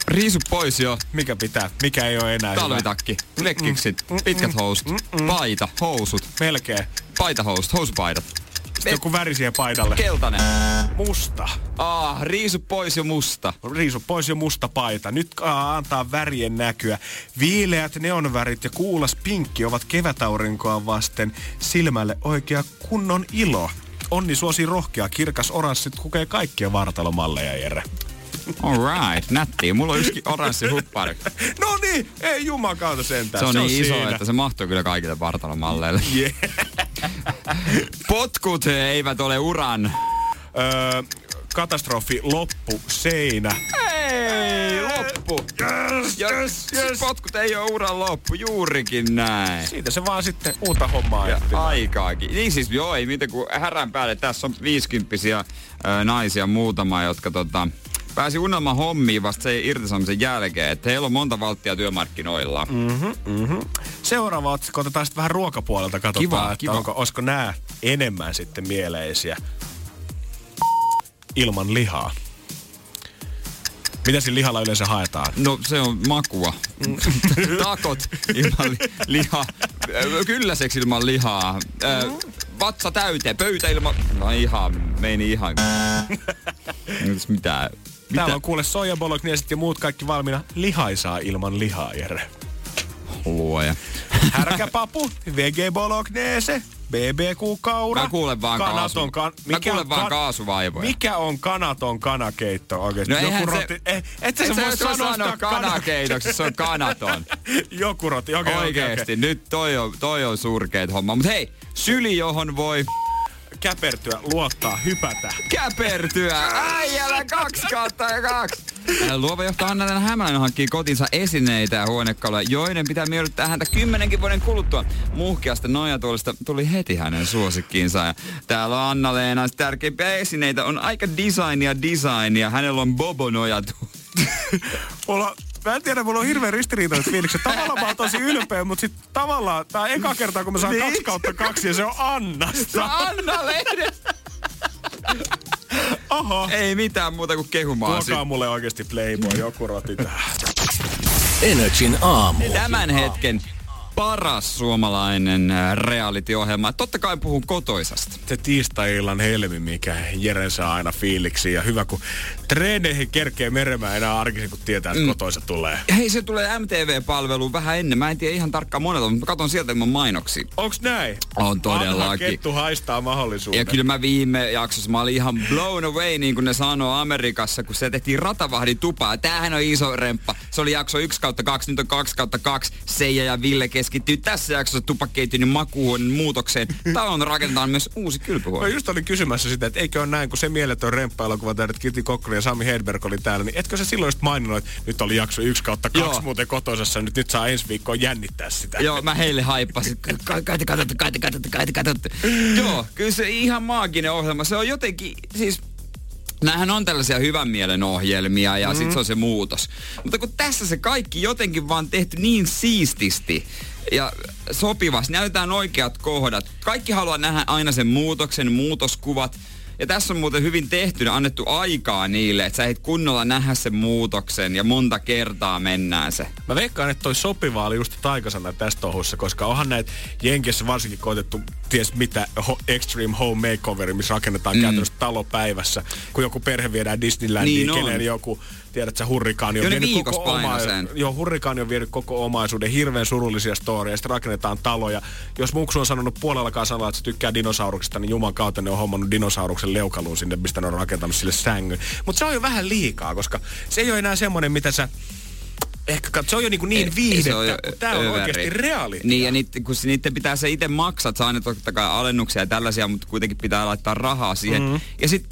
Riisu pois jo. Mikä pitää? Mikä ei ole enää talvitakki, lekkikset, mm, mm, pitkät mm, housut, mm, paita, housut. Melkein. Paitahousut, housupaidat. Sitten joku väri siihen paidalle. Keltainen. Musta. Ah, riisu pois jo musta. Riisu pois jo musta paita. Nyt aa, antaa värien näkyä. Viileät neonvärit ja kuulas pinkki ovat kevätaurinkoa vasten silmälle oikea kunnon ilo. Onni suosi rohkea, kirkas oranssi tukee kaikkia vartalomalleja, Jere. All right, nättiä. Mulla on yksikin oranssi huppari. No niin, ei jumakautta sentään. Se on se niin on iso, siinä. Että se mahtuu kyllä kaikille vartalomalleille. Yeah. Potkut eivät ole uran. Öö, katastrofi, loppu, seinä. Hei, loppu. Yes, ja yes, yes. Potkut ei ole uran loppu, juurikin näin. Siitä se vaan sitten uutta hommaa. Ja aikaakin. Niin siis joo, ei mitään kuin härän päälle. Tässä on viisikymppisiä ö, naisia muutama, jotka tota, pääsi unelman hommiin vasta sen irtisanomisen jälkeen. Että heillä on monta valttia työmarkkinoilla. Mm-hmm, mm-hmm. Seuraava otsikko otetaan sitten vähän ruokapuolelta. Katsotaan, kiva, että kiva. Onko, olisiko nämä enemmän sitten mieleisiä. Ilman lihaa. Mitä siinä lihalla yleensä haetaan? No se on makua. Mm. Takot ilman li- lihaa. Kylläseksi ilman lihaa. Ö, vatsa täyteen. Pöytä ilman... No ihan, meini ihan. Mitäs mitään? Mitä? Täällä on kuule soja, bologneesit ja muut kaikki valmiina. Lihaisaa ilman lihaa, Jere. Luoja. Härkäpapu, vege bologneese. B B Q-kaura. Mä kuulen vaan kanaton, kan, mikä Mä kuulen on, vaan kaasuvaivoja. Mikä on kanaton kanakeitto oikeesti? No eihän se... Roti, eh, et sä voi sanoa kanakeitoksi, se on kanaton. Joku roti, okei. Okay, oikeesti, okay, okay. Nyt toi on, toi on surkeet homma. Mut hei, syli johon voi... käpertyä, luottaa, hypätä. Käpertyä! Äijällä kaksi kautta ja kaksi! Luova johtaa Anna Hämälän hankkii kotinsa esineitä ja huonekaluja, joiden pitää miellyttää häntä kymmenenkin vuoden kuluttua. Muhkeasta nojatuolista tuli heti hänen suosikkiinsa. Ja täällä on Anna-Leenan tärkeimpiä esineitä. On aika designia designia. Hänellä on bobo-nojatuoli. Olla... Mä en tiedä, mulla on hirveän ristiriitaiset fiilikset. Tavallaan mä oon tosi ylpeä, mutta sit tavallaan tää eka kertaa, kun mä saan niin. kaksi kautta kaksi ja se on Annasta. Se on Anna-lehdestä. Oho. Ei mitään muuta kuin kehumaan. Tuokaa sit. Mulle oikeesti Playboy, joku roti tää. N R J:n aamu. Tämän hetken paras suomalainen reality-ohjelma. Totta kai puhun Kotoisasta. Se tiistai-illan helmi, mikä Jeren saa aina fiiliksi. Ja hyvä, kun treeneihin kerkee meremään enää arkisin, kun tietää, että mm. Kotoisa tulee. Hei, se tulee M T V-palveluun vähän ennen. Mä en tiedä ihan tarkkaan monelta, mutta mä katon sieltä ilman mainoksia. Onks näin? On todellakin. Anna kettu haistaa mahdollisuuden. Ja kyllä mä viime jaksossa mä olin ihan blown away, niin kuin ne sanoo Amerikassa, kun se tehtiin ratavahdin tupaa. Tämähän on iso remppa. Se oli jakso yksi kaksi, nyt on kaksi kaksi. Seija ja Ville keskittyy tässä jaksossa tupakkeityn makuun muutokseen. Talon rakennetaan myös uusi kylpyhuone. Mä just olin kysymässä sitä, että eikö ole näin, kun se mieletön remppailukuva täydet Kirti Kokkonen ja Sami Hedberg oli täällä, niin etkö sä silloin just maininnut, että nyt oli jakso yksi kautta kaksi muuten Kotoisassa, nyt nyt saa ensi viikkoon jännittää sitä. Joo, mä heille haippasin. Kaita, katsotte, kaita, katsotte, kaita, katsotte. Joo, kyllä se ihan maaginen ohjelma. Se on jotenkin, siis... Nämähän on tällaisia hyvän mielen ohjelmia ja mm-hmm. sit se on se muutos. Mutta kun tässä se kaikki jotenkin vaan tehty niin siististi ja sopivasti, näytetään oikeat kohdat. Kaikki haluaa nähdä aina sen muutoksen, muutoskuvat. Ja tässä on muuten hyvin tehty, annettu aikaa niille, että sä ehdit kunnolla nähdä sen muutoksen ja monta kertaa mennään se. Mä veikkaan, että toi sopiva oli just taikasana tässä touhussa, koska onhan näitä Jenkeissä varsinkin koetettu ties mitä ho, Extreme Home Makeoveri, missä rakennetaan mm. käytännössä talo päivässä, kun joku perhe viedään Disneylandiin, niin keneen joku... Tiedät sä, Hurrikaani on, oma- on vienyt koko omaisuuden, hirveän surullisia storya, sitten rakennetaan taloja. Jos muksu on sanonut puolellakaan sanalla, että se tykkää dinosauruksista, niin juman kautta ne on hommannut dinosauruksen leukaluun sinne, mistä ne on rakentanut sille sängyn. Mutta se on jo vähän liikaa, koska se ei ole enää semmoinen, mitä sä... Ehkä se on jo niin, niin viihdettä, kun tää on oikeesti reality. Niin, ja niitten, kun niitten pitää se itse maksaa, että saa aina totta kai alennuksia ja tällaisia, mutta kuitenkin pitää laittaa rahaa siihen. Mm-hmm. Ja sit...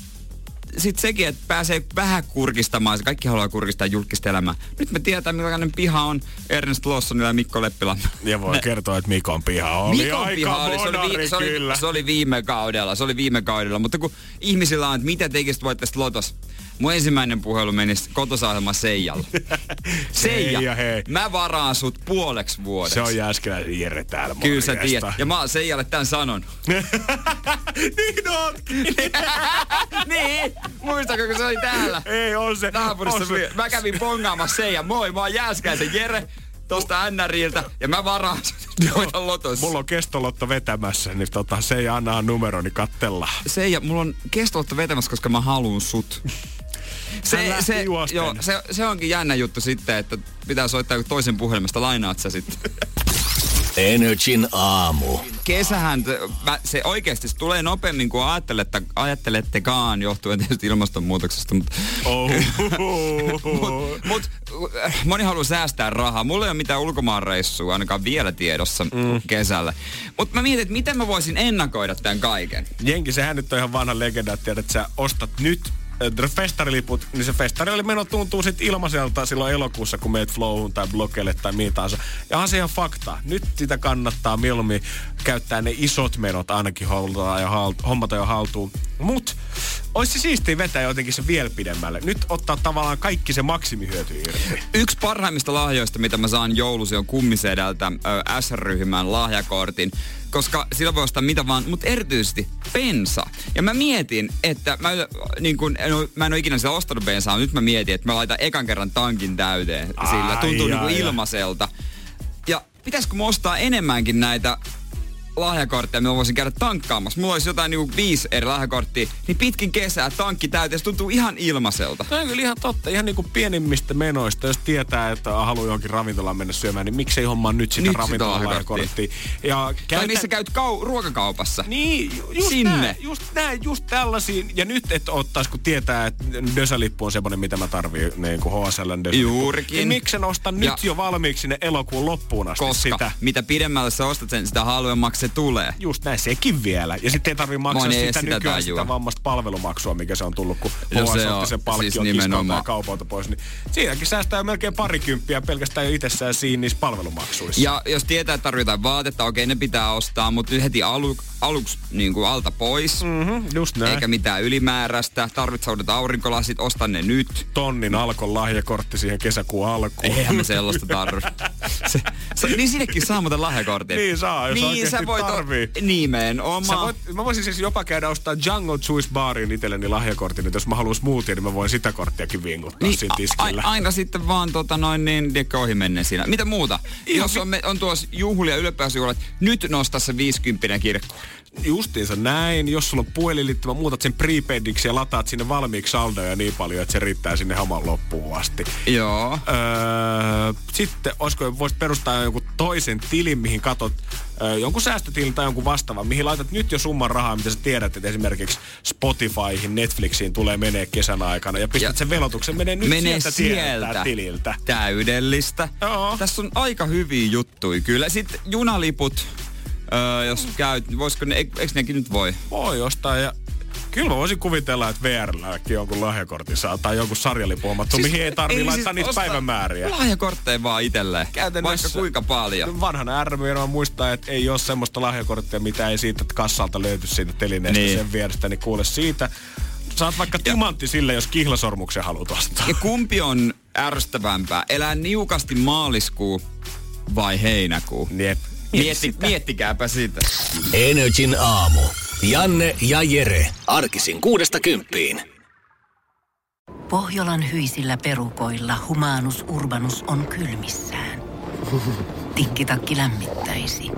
Sitten sekin, että pääsee vähän kurkistamaan. Kaikki haluaa kurkistaa julkista elämää. Nyt me tiedetään, millainen piha on Ernest Lawsonilla ja Mikko Leppilä. Ja voi ne... kertoa, että Mikon piha oli Mikon aika piha oli. Monari, se, oli, se, oli, se, oli, se oli viime kaudella, se oli viime kaudella. Mutta kun ihmisillä on, että mitä tekisit voit tästä lotos. Mun ensimmäinen puhelu menisi Kotoisaa-ohjelma Seijalla. Seija, Seija hei. Mä varaan sut puoleksi vuodeksi. Se on Jääskeläisen Jere täällä. Kyllä sä tiedät. Ja mä oon Seijalle tän sanon. Niin ootkin. Niin. Muistako, kun se oli täällä? Ei, on se. On se. Mä kävin bongaamassa Seija. Moi, mä oon Jääskeläisen Jere. Tosta N R:iltä ja mä varaan noita lotossa. Mulla on kestolotto vetämässä, niin tota Seija anna numero, niin kattellaan. Seija, mulla on kestolotto vetämässä, koska mä haluun sut. Se, se, joo, se, se onkin jännä juttu sitten, että pitää soittaa toisen puhelimesta, lainaat sä sitten. N R J:n aamu. Kesähän, se oikeasti se tulee nopeammin kuin ajattelette, ajattelettekaan, johtuen tietysti ilmastonmuutoksesta, mutta oh. mut, mut, moni haluaa säästää rahaa. Mulla ei ole mitään ulkomaanreissua ainakaan vielä tiedossa mm. kesällä. Mutta mä mietin, että miten mä voisin ennakoida tämän kaiken. Jenki, sehän nyt on ihan vanha legenda, että tiedät, että sä ostat nyt festariliput, niin se festarille meno tuntuu sit ilmaiselta silloin elokuussa, kun meet Flowhun tai Blokeille tai mihin tahansa. Ja on se ihan fakta. Nyt sitä kannattaa mieluummin käyttää ne isot menot ainakin ja haalt- hommata jo haltuun. Mut olisi siistiä vetää jotenkin se vielä pidemmälle. Nyt ottaa tavallaan kaikki se maksimihyöty irti. Yksi parhaimmista lahjoista, mitä mä saan joulusi, on Kummisedältä ö, S-ryhmän lahjakortin. Koska sillä voi ostaa mitä vaan, mutta erityisesti bensa. Ja mä mietin, että mä, niin kun, en ole, mä en ole ikinä sitä ostanut bensaa, mutta nyt mä mietin, että mä laitan ekan kerran tankin täyteen. Ai, sillä tuntuu jaa, niin kuin ilmaiselta. Ja pitäisikö mä ostaa enemmänkin näitä lahjakortteja, millä voisin käydä tankkaamassa. Mulla olisi jotain niinku viisi eri lahjakorttia, niin pitkin kesää tankki täyteen, se tuntuu ihan ilmaiselta. No on kyllä ihan totta, ihan niinku pienimmistä menoista. Jos tietää, että haluaa johonkin ravintolaan mennä syömään, niin miksei hommaa nyt sitä ravintolan lahjakorttia. Ja käytä... Tai missä käyt kau- ruokakaupassa. Niin, just Sinne. Nää, just nää, just tällaisiin. Ja nyt et ottais, kun tietää, että Dösä-lippu on semmonen, mitä mä tarviin, niin kuin H S L:n Dösä-lippu. Juurikin. Niin miksen ostan nyt ja... jo valmiiksi ne elokuun loppuun asti. Koska sitä. Mitä pidemmälle sä ostat sen, sitä halvemmaksi se tulee. Just näin, sekin vielä. Ja sitten ei tarvitse maksaa sitä, sitä nykyään tajua. Sitä vammasta palvelumaksua, mikä se on tullut, kun huomaa sen palkkion siis kistaa kaupalta pois. Niin siinäkin säästää jo melkein parikymppiä pelkästään jo itsessään siinä niissä palvelumaksuissa. Ja jos tietää, että tarvitaan vaatetta, okei ne pitää ostaa, mutta heti alu, aluksi niin kuin alta pois. Mm-hmm, just näin. Eikä mitään ylimääräistä. Tarvitset uudet aurinkolasit, osta ne nyt. Tonnin Alkon lahjakortti siihen kesäkuun alkuun. Eihän me sellaista tarvitse. Se, se, niin sinnekin saa muuten lahjakortin. Niin saa, jos niin oikeasti tarvii. O- nimenomaan. Voit, mä voisin siis jopa käydä ostaa Django Juice Barin itselleni lahjakortin, että jos mä haluan smoothie, niin mä voin sitä korttiakin vinguttaa niin, siinä tiskillä. A- aina sitten vaan tota noin niin, tiedäkö, ohi menneen siinä. Mitä muuta? Ihan jos on, me, on tuossa juhlia, ylöpäisyjuhlat, nyt nostaa se viisikymppinen kirkko. Justiinsa näin. Jos sulla on puhelinliittymä, muutat sen prepaidiksi ja lataat sinne valmiiksi saldoja niin paljon, että se riittää sinne haman loppuun asti. Joo. Öö, sitten olisiko, voisit perustaa jonkun toisen tilin, mihin katot öö, jonkun säästötilin tai jonkun vastaavan, mihin laitat nyt jo summan rahaa, mitä sä tiedät, että esimerkiksi Spotifyhin, Netflixiin tulee menee kesän aikana ja pistät ja sen velotuksen, menee nyt menee sieltä, sieltä, sieltä tililtä. Täydellistä. Joo. Tässä on aika hyviä juttuja kyllä. Sitten junaliput. Öö, jos käyt, voisiko ne, eikö nekin nyt voi? Voi ostaa ja kyllä mä voisin kuvitella, että V R:lläkin jonkun lahjakortin saa tai jonkun sarjalipuomattu, siis, mihin ei tarvii ei laittaa siis niitä päivämääriä. Lahjakortteja vaan itselleen, vaikka kuinka paljon. Vanhan R-myyrämä muistaa, että ei ole semmoista lahjakorttia, mitä ei siitä kassalta löyty siitä telineestä niin sen vierestä, niin kuule siitä. Saat vaikka timantti sille, jos kihlasormuksen haluat ostaa. Ja kumpi on ärsyttävämpää? Elää niukasti maaliskuu vai heinäkuu? Jep. Mietti, miettikääpä sitä. Energin aamu. Janne ja Jere. Arkisin kuudesta kymppiin. Pohjolan hyisillä perukoilla Humanus Urbanus on kylmissään. Tikkitakki lämmittäisi.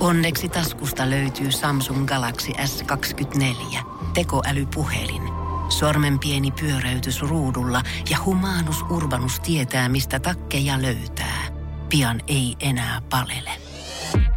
Onneksi taskusta löytyy Samsung Galaxy S kaksikymmentäneljä. Tekoälypuhelin. Sormen pieni pyöräytys ruudulla ja Humanus Urbanus tietää, mistä takkeja löytää. Pian ei enää palele.